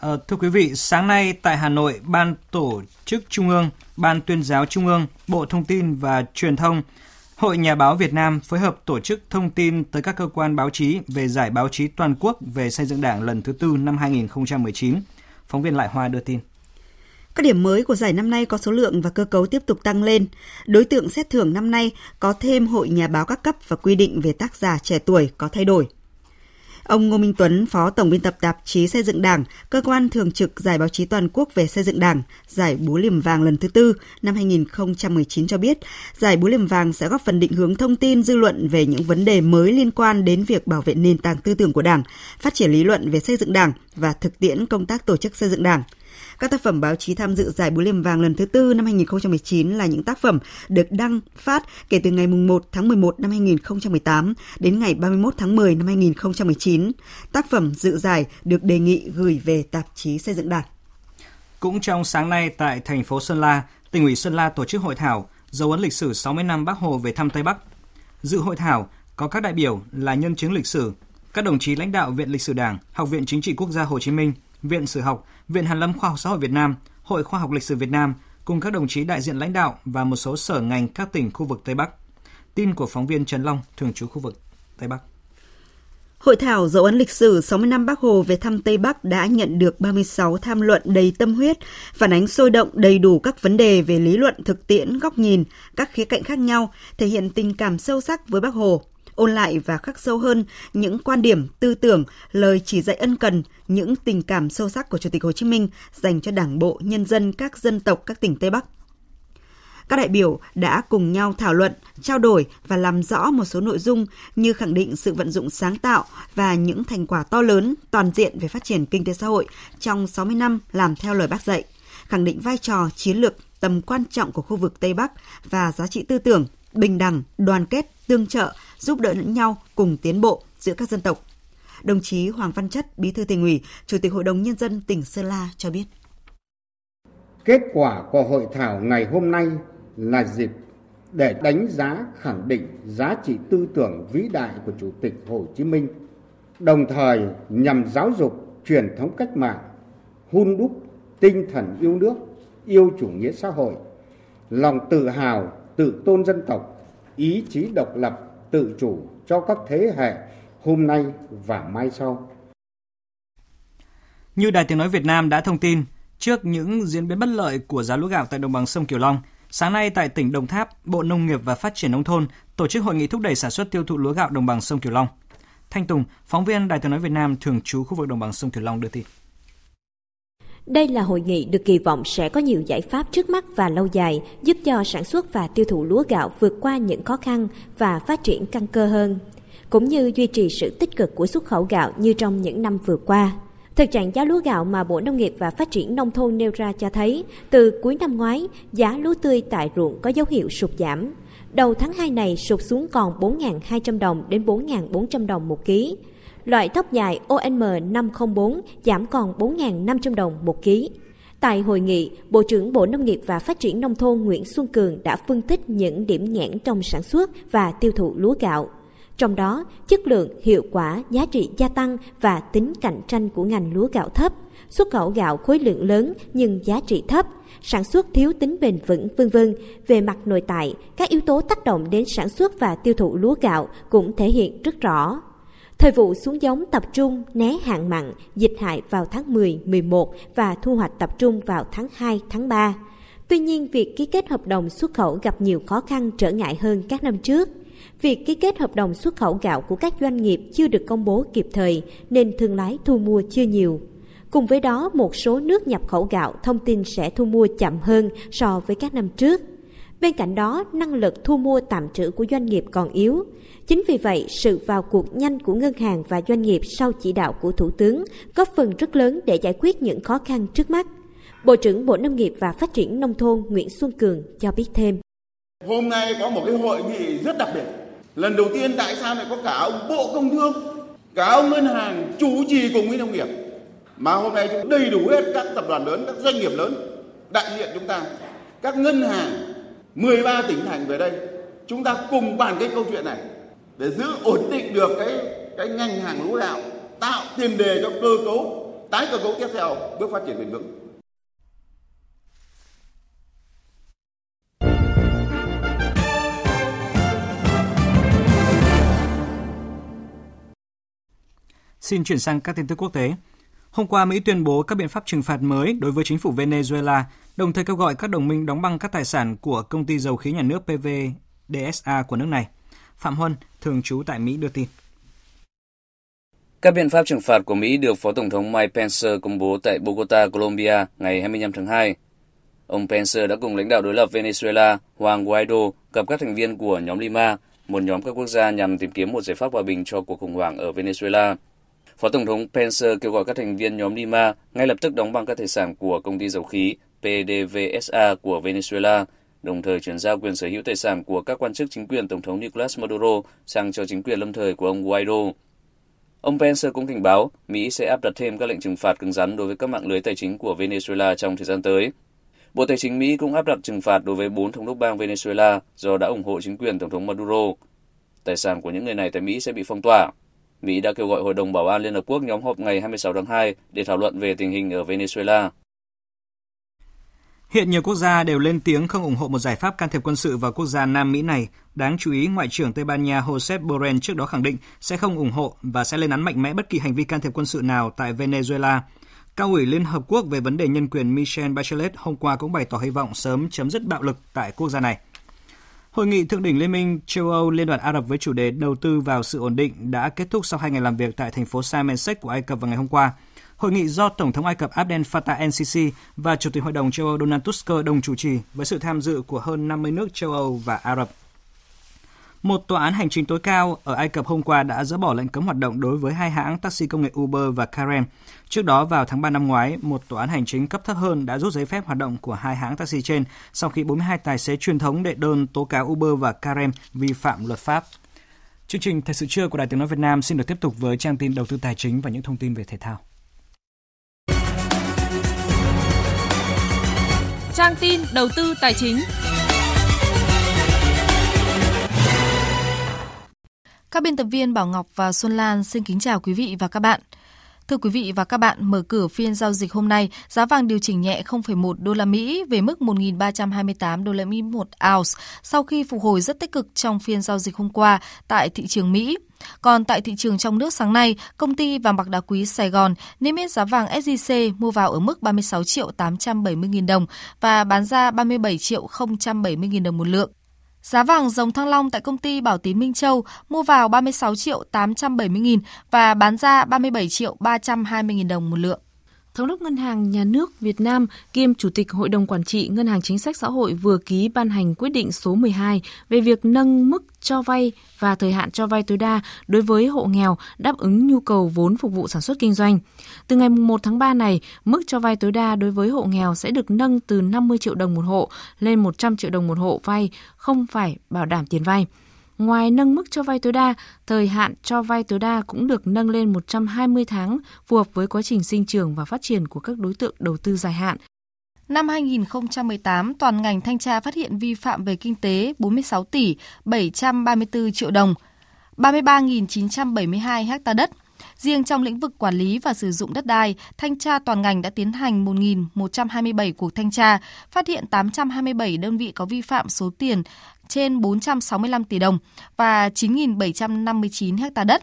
À, thưa quý vị, sáng nay tại Hà Nội, Ban Tổ chức Trung ương, Ban Tuyên giáo Trung ương, Bộ Thông tin và Truyền thông, Hội Nhà báo Việt Nam phối hợp tổ chức thông tin tới các cơ quan báo chí về Giải báo chí toàn quốc về xây dựng Đảng lần thứ tư năm hai không một chín. Phóng viên Lại Hoa đưa tin. Các điểm mới của giải năm nay có số lượng và cơ cấu tiếp tục tăng lên. Đối tượng xét thưởng năm nay có thêm Hội Nhà báo các cấp và quy định về tác giả trẻ tuổi có thay đổi. Ông Ngô Minh Tuấn, Phó Tổng biên tập tạp chí Xây dựng Đảng, cơ quan thường trực Giải báo chí toàn quốc về xây dựng Đảng, Giải Búa Liềm Vàng lần thứ tư năm hai không một chín cho biết, Giải Búa Liềm Vàng sẽ góp phần định hướng thông tin dư luận về những vấn đề mới liên quan đến việc bảo vệ nền tảng tư tưởng của Đảng, phát triển lý luận về xây dựng Đảng và thực tiễn công tác tổ chức xây dựng Đảng. Các tác phẩm báo chí tham dự Giải Búa Liềm Vàng lần thứ tư năm hai không một chín là những tác phẩm được đăng phát kể từ ngày mùng một tháng mười một năm hai không một tám đến ngày ba mươi mốt tháng mười năm hai không một chín. Tác phẩm dự giải được đề nghị gửi về tạp chí Xây dựng Đảng. Cũng trong sáng nay tại thành phố Sơn La, Tỉnh ủy Sơn La tổ chức hội thảo dấu ấn lịch sử sáu mươi năm Bác Hồ về thăm Tây Bắc. Dự hội thảo có các đại biểu là nhân chứng lịch sử, các đồng chí lãnh đạo Viện Lịch sử Đảng, Học viện Chính trị Quốc gia Hồ Chí Minh, Viện Sử học, Viện Hàn lâm Khoa học Xã hội Việt Nam, Hội Khoa học Lịch sử Việt Nam cùng các đồng chí đại diện lãnh đạo và một số sở ngành các tỉnh khu vực Tây Bắc. Tin của phóng viên Trần Long, thường trú khu vực Tây Bắc. Hội thảo dấu ấn lịch sử sáu mươi năm Bác Hồ về thăm Tây Bắc đã nhận được ba mươi sáu tham luận đầy tâm huyết, phản ánh sôi động đầy đủ các vấn đề về lý luận, thực tiễn, góc nhìn, các khía cạnh khác nhau, thể hiện tình cảm sâu sắc với Bác Hồ, ôn lại và khắc sâu hơn những quan điểm, tư tưởng, lời chỉ dạy ân cần, những tình cảm sâu sắc của Chủ tịch Hồ Chí Minh dành cho Đảng bộ, nhân dân các dân tộc các tỉnh Tây Bắc. Các đại biểu đã cùng nhau thảo luận, trao đổi và làm rõ một số nội dung như khẳng định sự vận dụng sáng tạo và những thành quả to lớn, toàn diện về phát triển kinh tế xã hội trong sáu mươi năm làm theo lời Bác dạy, khẳng định vai trò chiến lược, tầm quan trọng của khu vực Tây Bắc và giá trị tư tưởng, bình đẳng, đoàn kết, tương trợ, giúp đỡ lẫn nhau cùng tiến bộ giữa các dân tộc. Đồng chí Hoàng Văn Chất, Bí thư Tỉnh ủy, Chủ tịch Hội đồng Nhân dân tỉnh Sơn La cho biết. Kết quả của hội thảo ngày hôm nay là dịp để đánh giá khẳng định giá trị tư tưởng vĩ đại của Chủ tịch Hồ Chí Minh, đồng thời nhằm giáo dục truyền thống cách mạng, hun đúc tinh thần yêu nước, yêu chủ nghĩa xã hội, lòng tự hào, tự tôn dân tộc, ý chí độc lập, tự chủ cho các thế hệ hôm nay và mai sau. Như Đài Tiếng nói Việt Nam đã thông tin, trước những diễn biến bất lợi của giá lúa gạo tại đồng bằng sông Cửu Long, sáng nay tại tỉnh Đồng Tháp, Bộ Nông nghiệp và Phát triển Nông thôn tổ chức hội nghị thúc đẩy sản xuất tiêu thụ lúa gạo đồng bằng sông Cửu Long. Thanh Tùng, phóng viên Đài Tiếng nói Việt Nam thường trú khu vực đồng bằng sông Cửu Long đưa tin. Đây là hội nghị được kỳ vọng sẽ có nhiều giải pháp trước mắt và lâu dài, giúp cho sản xuất và tiêu thụ lúa gạo vượt qua những khó khăn và phát triển căn cơ hơn, cũng như duy trì sự tích cực của xuất khẩu gạo như trong những năm vừa qua. Thực trạng giá lúa gạo mà Bộ Nông nghiệp và Phát triển Nông thôn nêu ra cho thấy, từ cuối năm ngoái, giá lúa tươi tại ruộng có dấu hiệu sụt giảm. Đầu tháng hai này sụt xuống còn bốn nghìn hai trăm đồng đến bốn nghìn bốn trăm đồng một ký. Loại thóc dài O N M năm không bốn giảm còn bốn nghìn năm trăm đồng một ký. Tại hội nghị, Bộ trưởng Bộ Nông nghiệp và Phát triển Nông thôn Nguyễn Xuân Cường đã phân tích những điểm nghẽn trong sản xuất và tiêu thụ lúa gạo. Trong đó, chất lượng, hiệu quả, giá trị gia tăng và tính cạnh tranh của ngành lúa gạo thấp, xuất khẩu gạo khối lượng lớn nhưng giá trị thấp, sản xuất thiếu tính bền vững, vân vân. Về mặt nội tại, các yếu tố tác động đến sản xuất và tiêu thụ lúa gạo cũng thể hiện rất rõ. Thời vụ xuống giống tập trung né hạn mặn, dịch hại vào tháng mười, mười một và thu hoạch tập trung vào tháng hai, tháng ba. Tuy nhiên, việc ký kết hợp đồng xuất khẩu gặp nhiều khó khăn trở ngại hơn các năm trước. Việc ký kết hợp đồng xuất khẩu gạo của các doanh nghiệp chưa được công bố kịp thời nên thương lái thu mua chưa nhiều. Cùng với đó, một số nước nhập khẩu gạo thông tin sẽ thu mua chậm hơn so với các năm trước. Bên cạnh đó, năng lực thu mua tạm trữ của doanh nghiệp còn yếu. Chính vì vậy, sự vào cuộc nhanh của ngân hàng và doanh nghiệp sau chỉ đạo của Thủ tướng góp phần rất lớn để giải quyết những khó khăn trước mắt. Bộ trưởng Bộ Nông nghiệp và Phát triển Nông thôn Nguyễn Xuân Cường cho biết thêm. Hôm nay có một cái hội nghị rất đặc biệt. Lần đầu tiên tại sao lại có cả ông Bộ Công Thương, cả ông Ngân hàng chủ trì cùng với Nông nghiệp. Mà hôm nay chúng đầy đủ hết các tập đoàn lớn, các doanh nghiệp lớn, đại diện chúng ta, các ngân hàng mười ba tỉnh thành về đây. Chúng ta cùng bàn cái câu chuyện này để giữ ổn định được cái, cái ngành hàng lúa gạo, tạo tiền đề cho cơ cấu, tái cơ cấu tiếp theo, bước phát triển bền vững. Xin chuyển sang các tin tức quốc tế. Hôm qua, Mỹ tuyên bố các biện pháp trừng phạt mới đối với chính phủ Venezuela, đồng thời kêu gọi các đồng minh đóng băng các tài sản của công ty dầu khí nhà nước pê vê đê ét a của nước này. Phạm Huân, thường trú tại Mỹ đưa tin. Các biện pháp trừng phạt của Mỹ được Phó Tổng thống Mike Pence công bố tại Bogota, Colombia ngày hai mươi lăm tháng hai. Ông Pence đã cùng lãnh đạo đối lập Venezuela Juan Guaido gặp các thành viên của nhóm Lima, một nhóm các quốc gia nhằm tìm kiếm một giải pháp hòa bình cho cuộc khủng hoảng ở Venezuela. Phó Tổng thống Pence kêu gọi các thành viên nhóm Lima ngay lập tức đóng băng các tài sản của công ty dầu khí pê đê vê ét a của Venezuela, đồng thời chuyển giao quyền sở hữu tài sản của các quan chức chính quyền Tổng thống Nicolas Maduro sang cho chính quyền lâm thời của ông Guaido. Ông Pence cũng cảnh báo Mỹ sẽ áp đặt thêm các lệnh trừng phạt cứng rắn đối với các mạng lưới tài chính của Venezuela trong thời gian tới. Bộ Tài chính Mỹ cũng áp đặt trừng phạt đối với bốn thống đốc bang Venezuela do đã ủng hộ chính quyền Tổng thống Maduro. Tài sản của những người này tại Mỹ sẽ bị phong tỏa. Mỹ đã kêu gọi Hội đồng Bảo an Liên Hợp Quốc nhóm họp ngày hai mươi sáu tháng hai để thảo luận về tình hình ở Venezuela. Hiện nhiều quốc gia đều lên tiếng không ủng hộ một giải pháp can thiệp quân sự vào quốc gia Nam Mỹ này. Đáng chú ý, Ngoại trưởng Tây Ban Nha Josep Borrell trước đó khẳng định sẽ không ủng hộ và sẽ lên án mạnh mẽ bất kỳ hành vi can thiệp quân sự nào tại Venezuela. Cao ủy Liên Hợp Quốc về vấn đề nhân quyền Michelle Bachelet hôm qua cũng bày tỏ hy vọng sớm chấm dứt bạo lực tại quốc gia này. Hội nghị thượng đỉnh Liên minh châu Âu Liên đoàn Ả Rập với chủ đề đầu tư vào sự ổn định đã kết thúc sau hai ngày làm việc tại thành phố Sharm el-Sheikh của Ai Cập vào ngày hôm qua. Hội nghị do Tổng thống Ai Cập Abdel Fattah el-Sisi và Chủ tịch Hội đồng châu Âu Donald Tusk đồng chủ trì với sự tham dự của hơn năm mươi nước châu Âu và Ả Rập. Một tòa án hành chính tối cao ở Ai Cập hôm qua đã dỡ bỏ lệnh cấm hoạt động đối với hai hãng taxi công nghệ Uber và Careem. Trước đó vào tháng ba năm ngoái, một tòa án hành chính cấp thấp hơn đã rút giấy phép hoạt động của hai hãng taxi trên sau khi bốn mươi hai tài xế truyền thống đệ đơn tố cáo Uber và Careem vi phạm luật pháp. Chương trình Thời sự trưa của Đài Tiếng nói Việt Nam xin được tiếp tục với trang tin đầu tư tài chính và những thông tin về thể thao. Trang tin đầu tư tài chính. Các biên tập viên Bảo Ngọc và Xuân Lan xin kính chào quý vị và các bạn. Thưa quý vị và các bạn, mở cửa phiên giao dịch hôm nay, giá vàng điều chỉnh nhẹ không phẩy một đô la Mỹ về mức một nghìn ba trăm hai mươi tám đô la Mỹ một ounce sau khi phục hồi rất tích cực trong phiên giao dịch hôm qua tại thị trường Mỹ. Còn tại thị trường trong nước sáng nay, công ty vàng bạc đá quý Sài Gòn niêm yết giá vàng ét gi xê mua vào ở mức ba mươi sáu triệu tám trăm bảy mươi nghìn đồng và bán ra ba mươi bảy triệu không trăm bảy mươi nghìn đồng một lượng. Giá vàng dòng Thăng Long tại công ty Bảo Tín Minh Châu mua vào ba mươi sáu triệu tám trăm bảy mươi nghìn và bán ra ba mươi bảy triệu ba trăm hai mươi nghìn đồng một lượng. Thống đốc Ngân hàng Nhà nước Việt Nam kiêm Chủ tịch Hội đồng Quản trị Ngân hàng Chính sách Xã hội vừa ký ban hành quyết định số mười hai về việc nâng mức cho vay và thời hạn cho vay tối đa đối với hộ nghèo đáp ứng nhu cầu vốn phục vụ sản xuất kinh doanh. Từ ngày một tháng ba này, mức cho vay tối đa đối với hộ nghèo sẽ được nâng từ năm mươi triệu đồng một hộ lên một trăm triệu đồng một hộ vay, không phải bảo đảm tiền vay. Ngoài nâng mức cho vay tối đa, thời hạn cho vay tối đa cũng được nâng lên một trăm hai mươi tháng, phù hợp với quá trình sinh trưởng và phát triển của các đối tượng đầu tư dài hạn. Năm hai nghìn không trăm mười tám, toàn ngành thanh tra phát hiện vi phạm về kinh tế bốn mươi sáu tỷ bảy trăm ba mươi tư triệu đồng, ba mươi ba nghìn chín trăm bảy mươi hai ha đất. Riêng trong lĩnh vực quản lý và sử dụng đất đai, thanh tra toàn ngành đã tiến hành một nghìn một trăm hai mươi bảy cuộc thanh tra, phát hiện tám trăm hai mươi bảy đơn vị có vi phạm số tiền trên bốn trăm sáu mươi lăm tỷ đồng và chín nghìn bảy trăm năm mươi chín ha đất.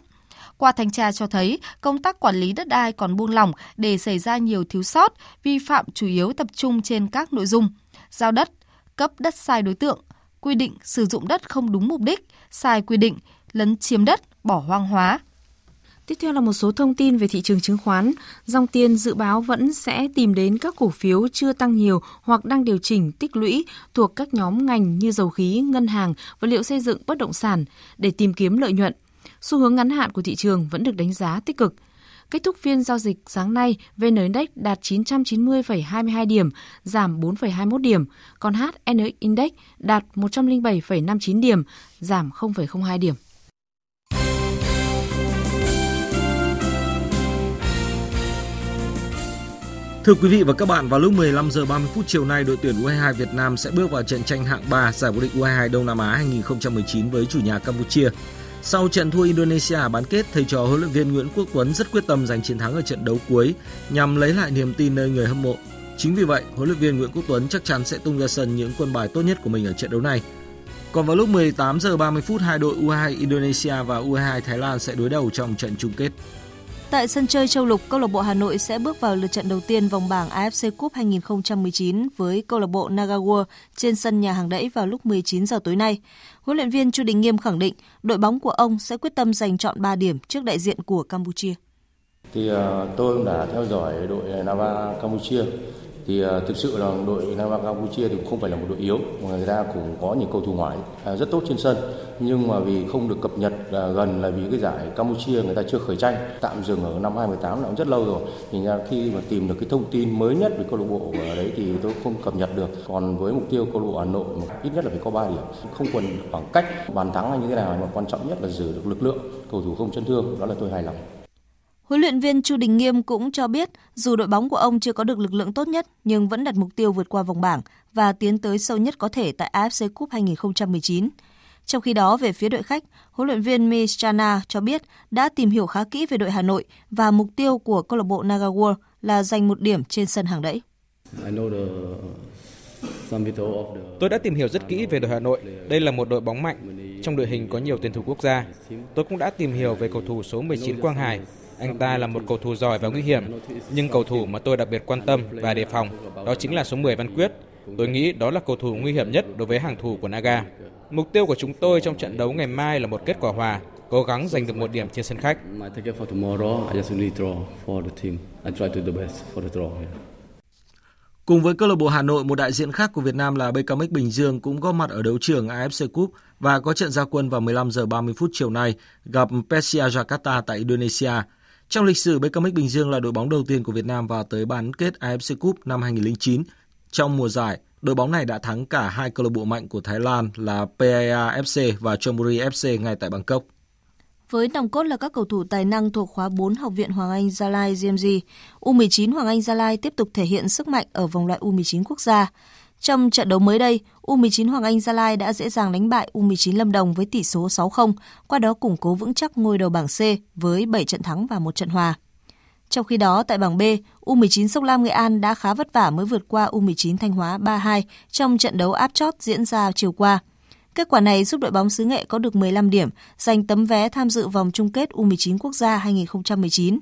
Qua thanh tra cho thấy, công tác quản lý đất đai còn buông lỏng để xảy ra nhiều thiếu sót, vi phạm chủ yếu tập trung trên các nội dung: giao đất, cấp đất sai đối tượng, quy định sử dụng đất không đúng mục đích, sai quy định, lấn chiếm đất, bỏ hoang hóa. Tiếp theo là một số thông tin về thị trường chứng khoán. Dòng tiền dự báo vẫn sẽ tìm đến các cổ phiếu chưa tăng nhiều hoặc đang điều chỉnh tích lũy thuộc các nhóm ngành như dầu khí, ngân hàng, vật liệu xây dựng, bất động sản để tìm kiếm lợi nhuận. Xu hướng ngắn hạn của thị trường vẫn được đánh giá tích cực. Kết thúc phiên giao dịch sáng nay, vê en Index đạt chín trăm chín mươi phẩy hai mươi hai điểm, giảm bốn phẩy hai mươi mốt điểm, còn hát en ích Index đạt một trăm lẻ bảy phẩy năm mươi chín điểm, giảm không phẩy không hai điểm. Thưa quý vị và các bạn, vào lúc mười lăm giờ ba mươi phút chiều nay, đội tuyển u hai hai Việt Nam sẽ bước vào trận tranh hạng ba giải vô địch u hai hai Đông Nam Á hai không một chín với chủ nhà Campuchia. Sau trận thua Indonesia ở bán kết, thầy trò huấn luyện viên Nguyễn Quốc Tuấn rất quyết tâm giành chiến thắng ở trận đấu cuối nhằm lấy lại niềm tin nơi người hâm mộ. Chính vì vậy, huấn luyện viên Nguyễn Quốc Tuấn chắc chắn sẽ tung ra sân những quân bài tốt nhất của mình ở trận đấu này. Còn vào lúc mười tám giờ ba mươi phút, hai đội u hai hai Indonesia và u hai hai Thái Lan sẽ đối đầu trong trận chung kết. Tại sân chơi Châu Lục, câu lạc bộ Hà Nội sẽ bước vào lượt trận đầu tiên vòng bảng a ép xê Cup hai không một chín với câu lạc bộ Nagawa trên sân nhà Hàng Đẫy vào lúc mười chín giờ tối nay. Huấn luyện viên Chu Đình Nghiêm khẳng định đội bóng của ông sẽ quyết tâm giành trọn ba điểm trước đại diện của Campuchia. Thì tôi cũng đã theo dõi đội Nava Campuchia. Thì thực sự là đội Nava Campuchia thì không phải là một đội yếu, người ta cũng có những cầu thủ ngoại rất tốt trên sân, nhưng mà vì không được cập nhật gần là vì cái giải Campuchia người ta chưa khởi tranh, tạm dừng ở năm hai nghìn không trăm mười tám là cũng rất lâu rồi. Thì khi mà tìm được cái thông tin mới nhất về câu lạc bộ ở đấy thì tôi không cập nhật được. Còn với mục tiêu câu lạc bộ Hà Nội ít nhất là phải có ba điểm, không cần khoảng cách bàn thắng hay như thế nào, mà quan trọng nhất là giữ được lực lượng, cầu thủ không chấn thương, đó là tôi hài lòng. Huấn luyện viên Chu Đình Nghiêm cũng cho biết dù đội bóng của ông chưa có được lực lượng tốt nhất nhưng vẫn đặt mục tiêu vượt qua vòng bảng và tiến tới sâu nhất có thể tại a ép xê Cup hai không một chín. Trong khi đó, về phía đội khách, huấn luyện viên Michana cho biết đã tìm hiểu khá kỹ về đội Hà Nội và mục tiêu của câu lạc bộ Nagaworld là giành một điểm trên sân Hàng Đẫy. Tôi đã tìm hiểu rất kỹ về đội Hà Nội. Đây là một đội bóng mạnh, trong đội hình có nhiều tuyển thủ quốc gia. Tôi cũng đã tìm hiểu về cầu thủ số mười chín Quang Hải. Anh ta là một cầu thủ giỏi và nguy hiểm, nhưng cầu thủ mà tôi đặc biệt quan tâm và đề phòng đó chính là số mười Văn Quyết. Tôi nghĩ đó là cầu thủ nguy hiểm nhất đối với hàng thủ của Naga. Mục tiêu của chúng tôi trong trận đấu ngày mai là một kết quả hòa, cố gắng giành được một điểm trên sân khách. Cùng với câu lạc bộ Hà Nội, một đại diện khác của Việt Nam là bê ca em ích Bình Dương cũng góp mặt ở đấu trường a ép xê Cup và có trận ra quân vào mười lăm giờ ba mươi phút chiều nay gặp pê ét xê a Jakarta tại Indonesia. Trong lịch sử, bê ca em ích Bình Dương là đội bóng đầu tiên của Việt Nam vào tới bán kết a ép xê Cup năm hai không không chín. Trong mùa giải, đội bóng này đã thắng cả hai câu lạc bộ mạnh của Thái Lan là pê a ép xê và Chonburi ép xê ngay tại Bangkok. Với nòng cốt là các cầu thủ tài năng thuộc khóa bốn Học viện Hoàng Anh Gia Lai giê em giê, u mười chín Hoàng Anh Gia Lai tiếp tục thể hiện sức mạnh ở vòng loại u mười chín quốc gia. Trong trận đấu mới đây, u mười chín Hoàng Anh Gia Lai đã dễ dàng đánh bại u mười chín Lâm Đồng với tỷ số sáu không, qua đó củng cố vững chắc ngôi đầu bảng C với bảy trận thắng và một trận hòa. Trong khi đó, tại bảng B, u mười chín Sông Lam Nghệ An đã khá vất vả mới vượt qua u mười chín Thanh Hóa ba hai trong trận đấu áp chót diễn ra chiều qua. Kết quả này giúp đội bóng xứ Nghệ có được mười lăm điểm, giành tấm vé tham dự vòng chung kết u mười chín quốc gia hai không một chín.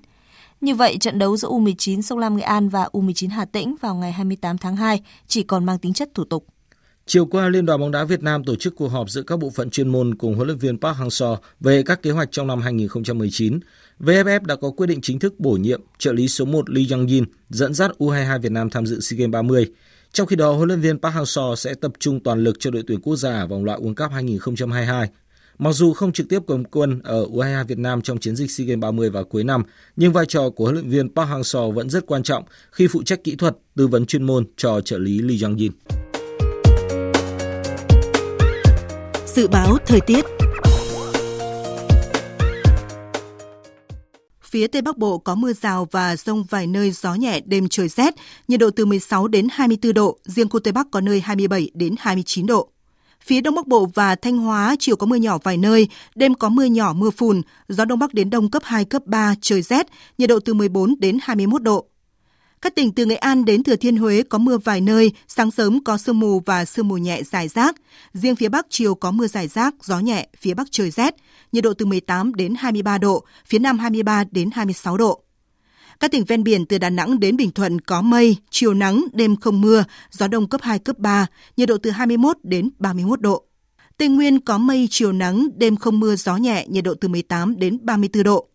Như vậy, trận đấu giữa u mười chín Sông Lam Nghệ An và u mười chín Hà Tĩnh vào ngày hai mươi tám tháng hai chỉ còn mang tính chất thủ tục. Chiều qua, Liên đoàn bóng đá Việt Nam tổ chức cuộc họp giữa các bộ phận chuyên môn cùng huấn luyện viên Park Hang-seo về các kế hoạch trong năm hai không một chín. vê ép ép đã có quyết định chính thức bổ nhiệm trợ lý số một Lee Yang-jin dẫn dắt u hai hai Việt Nam tham dự SEA Games ba mươi. Trong khi đó, huấn luyện viên Park Hang-seo sẽ tập trung toàn lực cho đội tuyển quốc gia ở vòng loại World Cup hai không hai hai. Mặc dù không trực tiếp cầm quân ở u hai hai Việt Nam trong chiến dịch SEA Games ba mươi vào cuối năm, nhưng vai trò của huấn luyện viên Park Hang-seo vẫn rất quan trọng khi phụ trách kỹ thuật, tư vấn chuyên môn cho trợ lý Lee Yang-jin. Dự báo thời tiết. Phía Tây Bắc Bộ có mưa rào và dông vài nơi, gió nhẹ, đêm trời rét, nhiệt độ từ mười sáu đến hai mươi tư độ, riêng khu Tây Bắc có nơi hai mươi bảy đến hai mươi chín độ. Phía Đông Bắc Bộ và Thanh Hóa chiều có mưa nhỏ vài nơi, đêm có mưa nhỏ mưa phùn, gió Đông Bắc đến Đông cấp hai, cấp ba, trời rét, nhiệt độ từ mười bốn đến hai mươi mốt độ. Các tỉnh từ Nghệ An đến Thừa Thiên Huế có mưa vài nơi, sáng sớm có sương mù và sương mù nhẹ rải rác. Riêng phía Bắc chiều có mưa rải rác, gió nhẹ, phía Bắc trời rét, nhiệt độ từ mười tám đến hai mươi ba độ, phía Nam hai mươi ba đến hai mươi sáu độ. Các tỉnh ven biển từ Đà Nẵng đến Bình Thuận có mây, chiều nắng, đêm không mưa, gió đông cấp hai, cấp ba, nhiệt độ từ hai mươi mốt đến ba mươi mốt độ. Tây Nguyên có mây, chiều nắng, đêm không mưa, gió nhẹ, nhiệt độ từ mười tám đến ba mươi tư độ.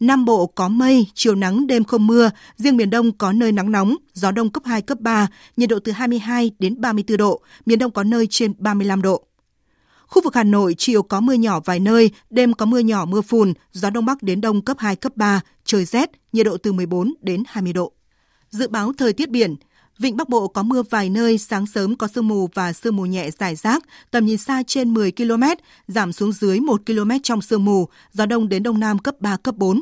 Nam Bộ có mây, chiều nắng, đêm không mưa, riêng miền Đông có nơi nắng nóng, gió đông cấp hai, cấp ba, nhiệt độ từ hai mươi hai đến ba mươi tư độ, miền Đông có nơi trên ba mươi lăm độ. Khu vực Hà Nội chiều có mưa nhỏ vài nơi, đêm có mưa nhỏ mưa phùn, gió Đông Bắc đến Đông cấp hai, cấp ba, trời rét, nhiệt độ từ mười bốn đến hai mươi độ. Dự báo thời tiết biển, Vịnh Bắc Bộ có mưa vài nơi, sáng sớm có sương mù và sương mù nhẹ rải rác, tầm nhìn xa trên mười ki lô mét, giảm xuống dưới một ki lô mét trong sương mù, gió Đông đến Đông Nam cấp ba, cấp bốn.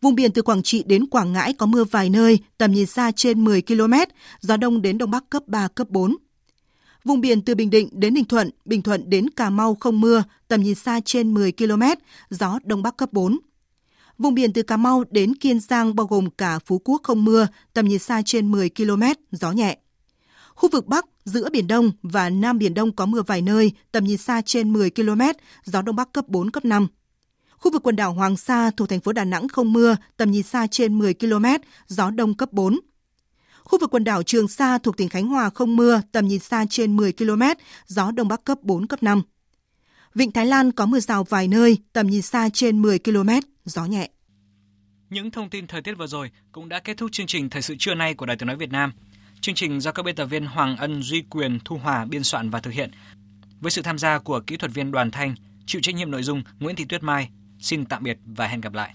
Vùng biển từ Quảng Trị đến Quảng Ngãi có mưa vài nơi, tầm nhìn xa trên mười ki lô mét, gió Đông đến Đông Bắc cấp ba, cấp bốn. Vùng biển từ Bình Định đến Ninh Thuận, Bình Thuận đến Cà Mau không mưa, tầm nhìn xa trên mười ki lô mét, gió Đông Bắc cấp bốn. Vùng biển từ Cà Mau đến Kiên Giang bao gồm cả Phú Quốc không mưa, tầm nhìn xa trên mười ki lô mét, gió nhẹ. Khu vực Bắc, giữa Biển Đông và Nam Biển Đông có mưa vài nơi, tầm nhìn xa trên mười ki lô mét, gió Đông Bắc cấp bốn, cấp năm. Khu vực quần đảo Hoàng Sa thuộc thành phố Đà Nẵng không mưa, tầm nhìn xa trên mười ki lô mét, gió Đông cấp bốn. Khu vực quần đảo Trường Sa thuộc tỉnh Khánh Hòa không mưa, tầm nhìn xa trên mười ki lô mét, gió Đông Bắc cấp bốn, cấp năm. Vịnh Thái Lan có mưa rào vài nơi, tầm nhìn xa trên mười ki lô mét, gió nhẹ. Những thông tin thời tiết vừa rồi cũng đã kết thúc chương trình Thời sự trưa nay của Đài Tiếng nói Việt Nam. Chương trình do các biên tập viên Hoàng Ân, Duy Quyền, Thu Hòa biên soạn và thực hiện, với sự tham gia của kỹ thuật viên Đoàn Thanh, chịu trách nhiệm nội dung Nguyễn Thị Tuyết Mai. Xin tạm biệt và hẹn gặp lại.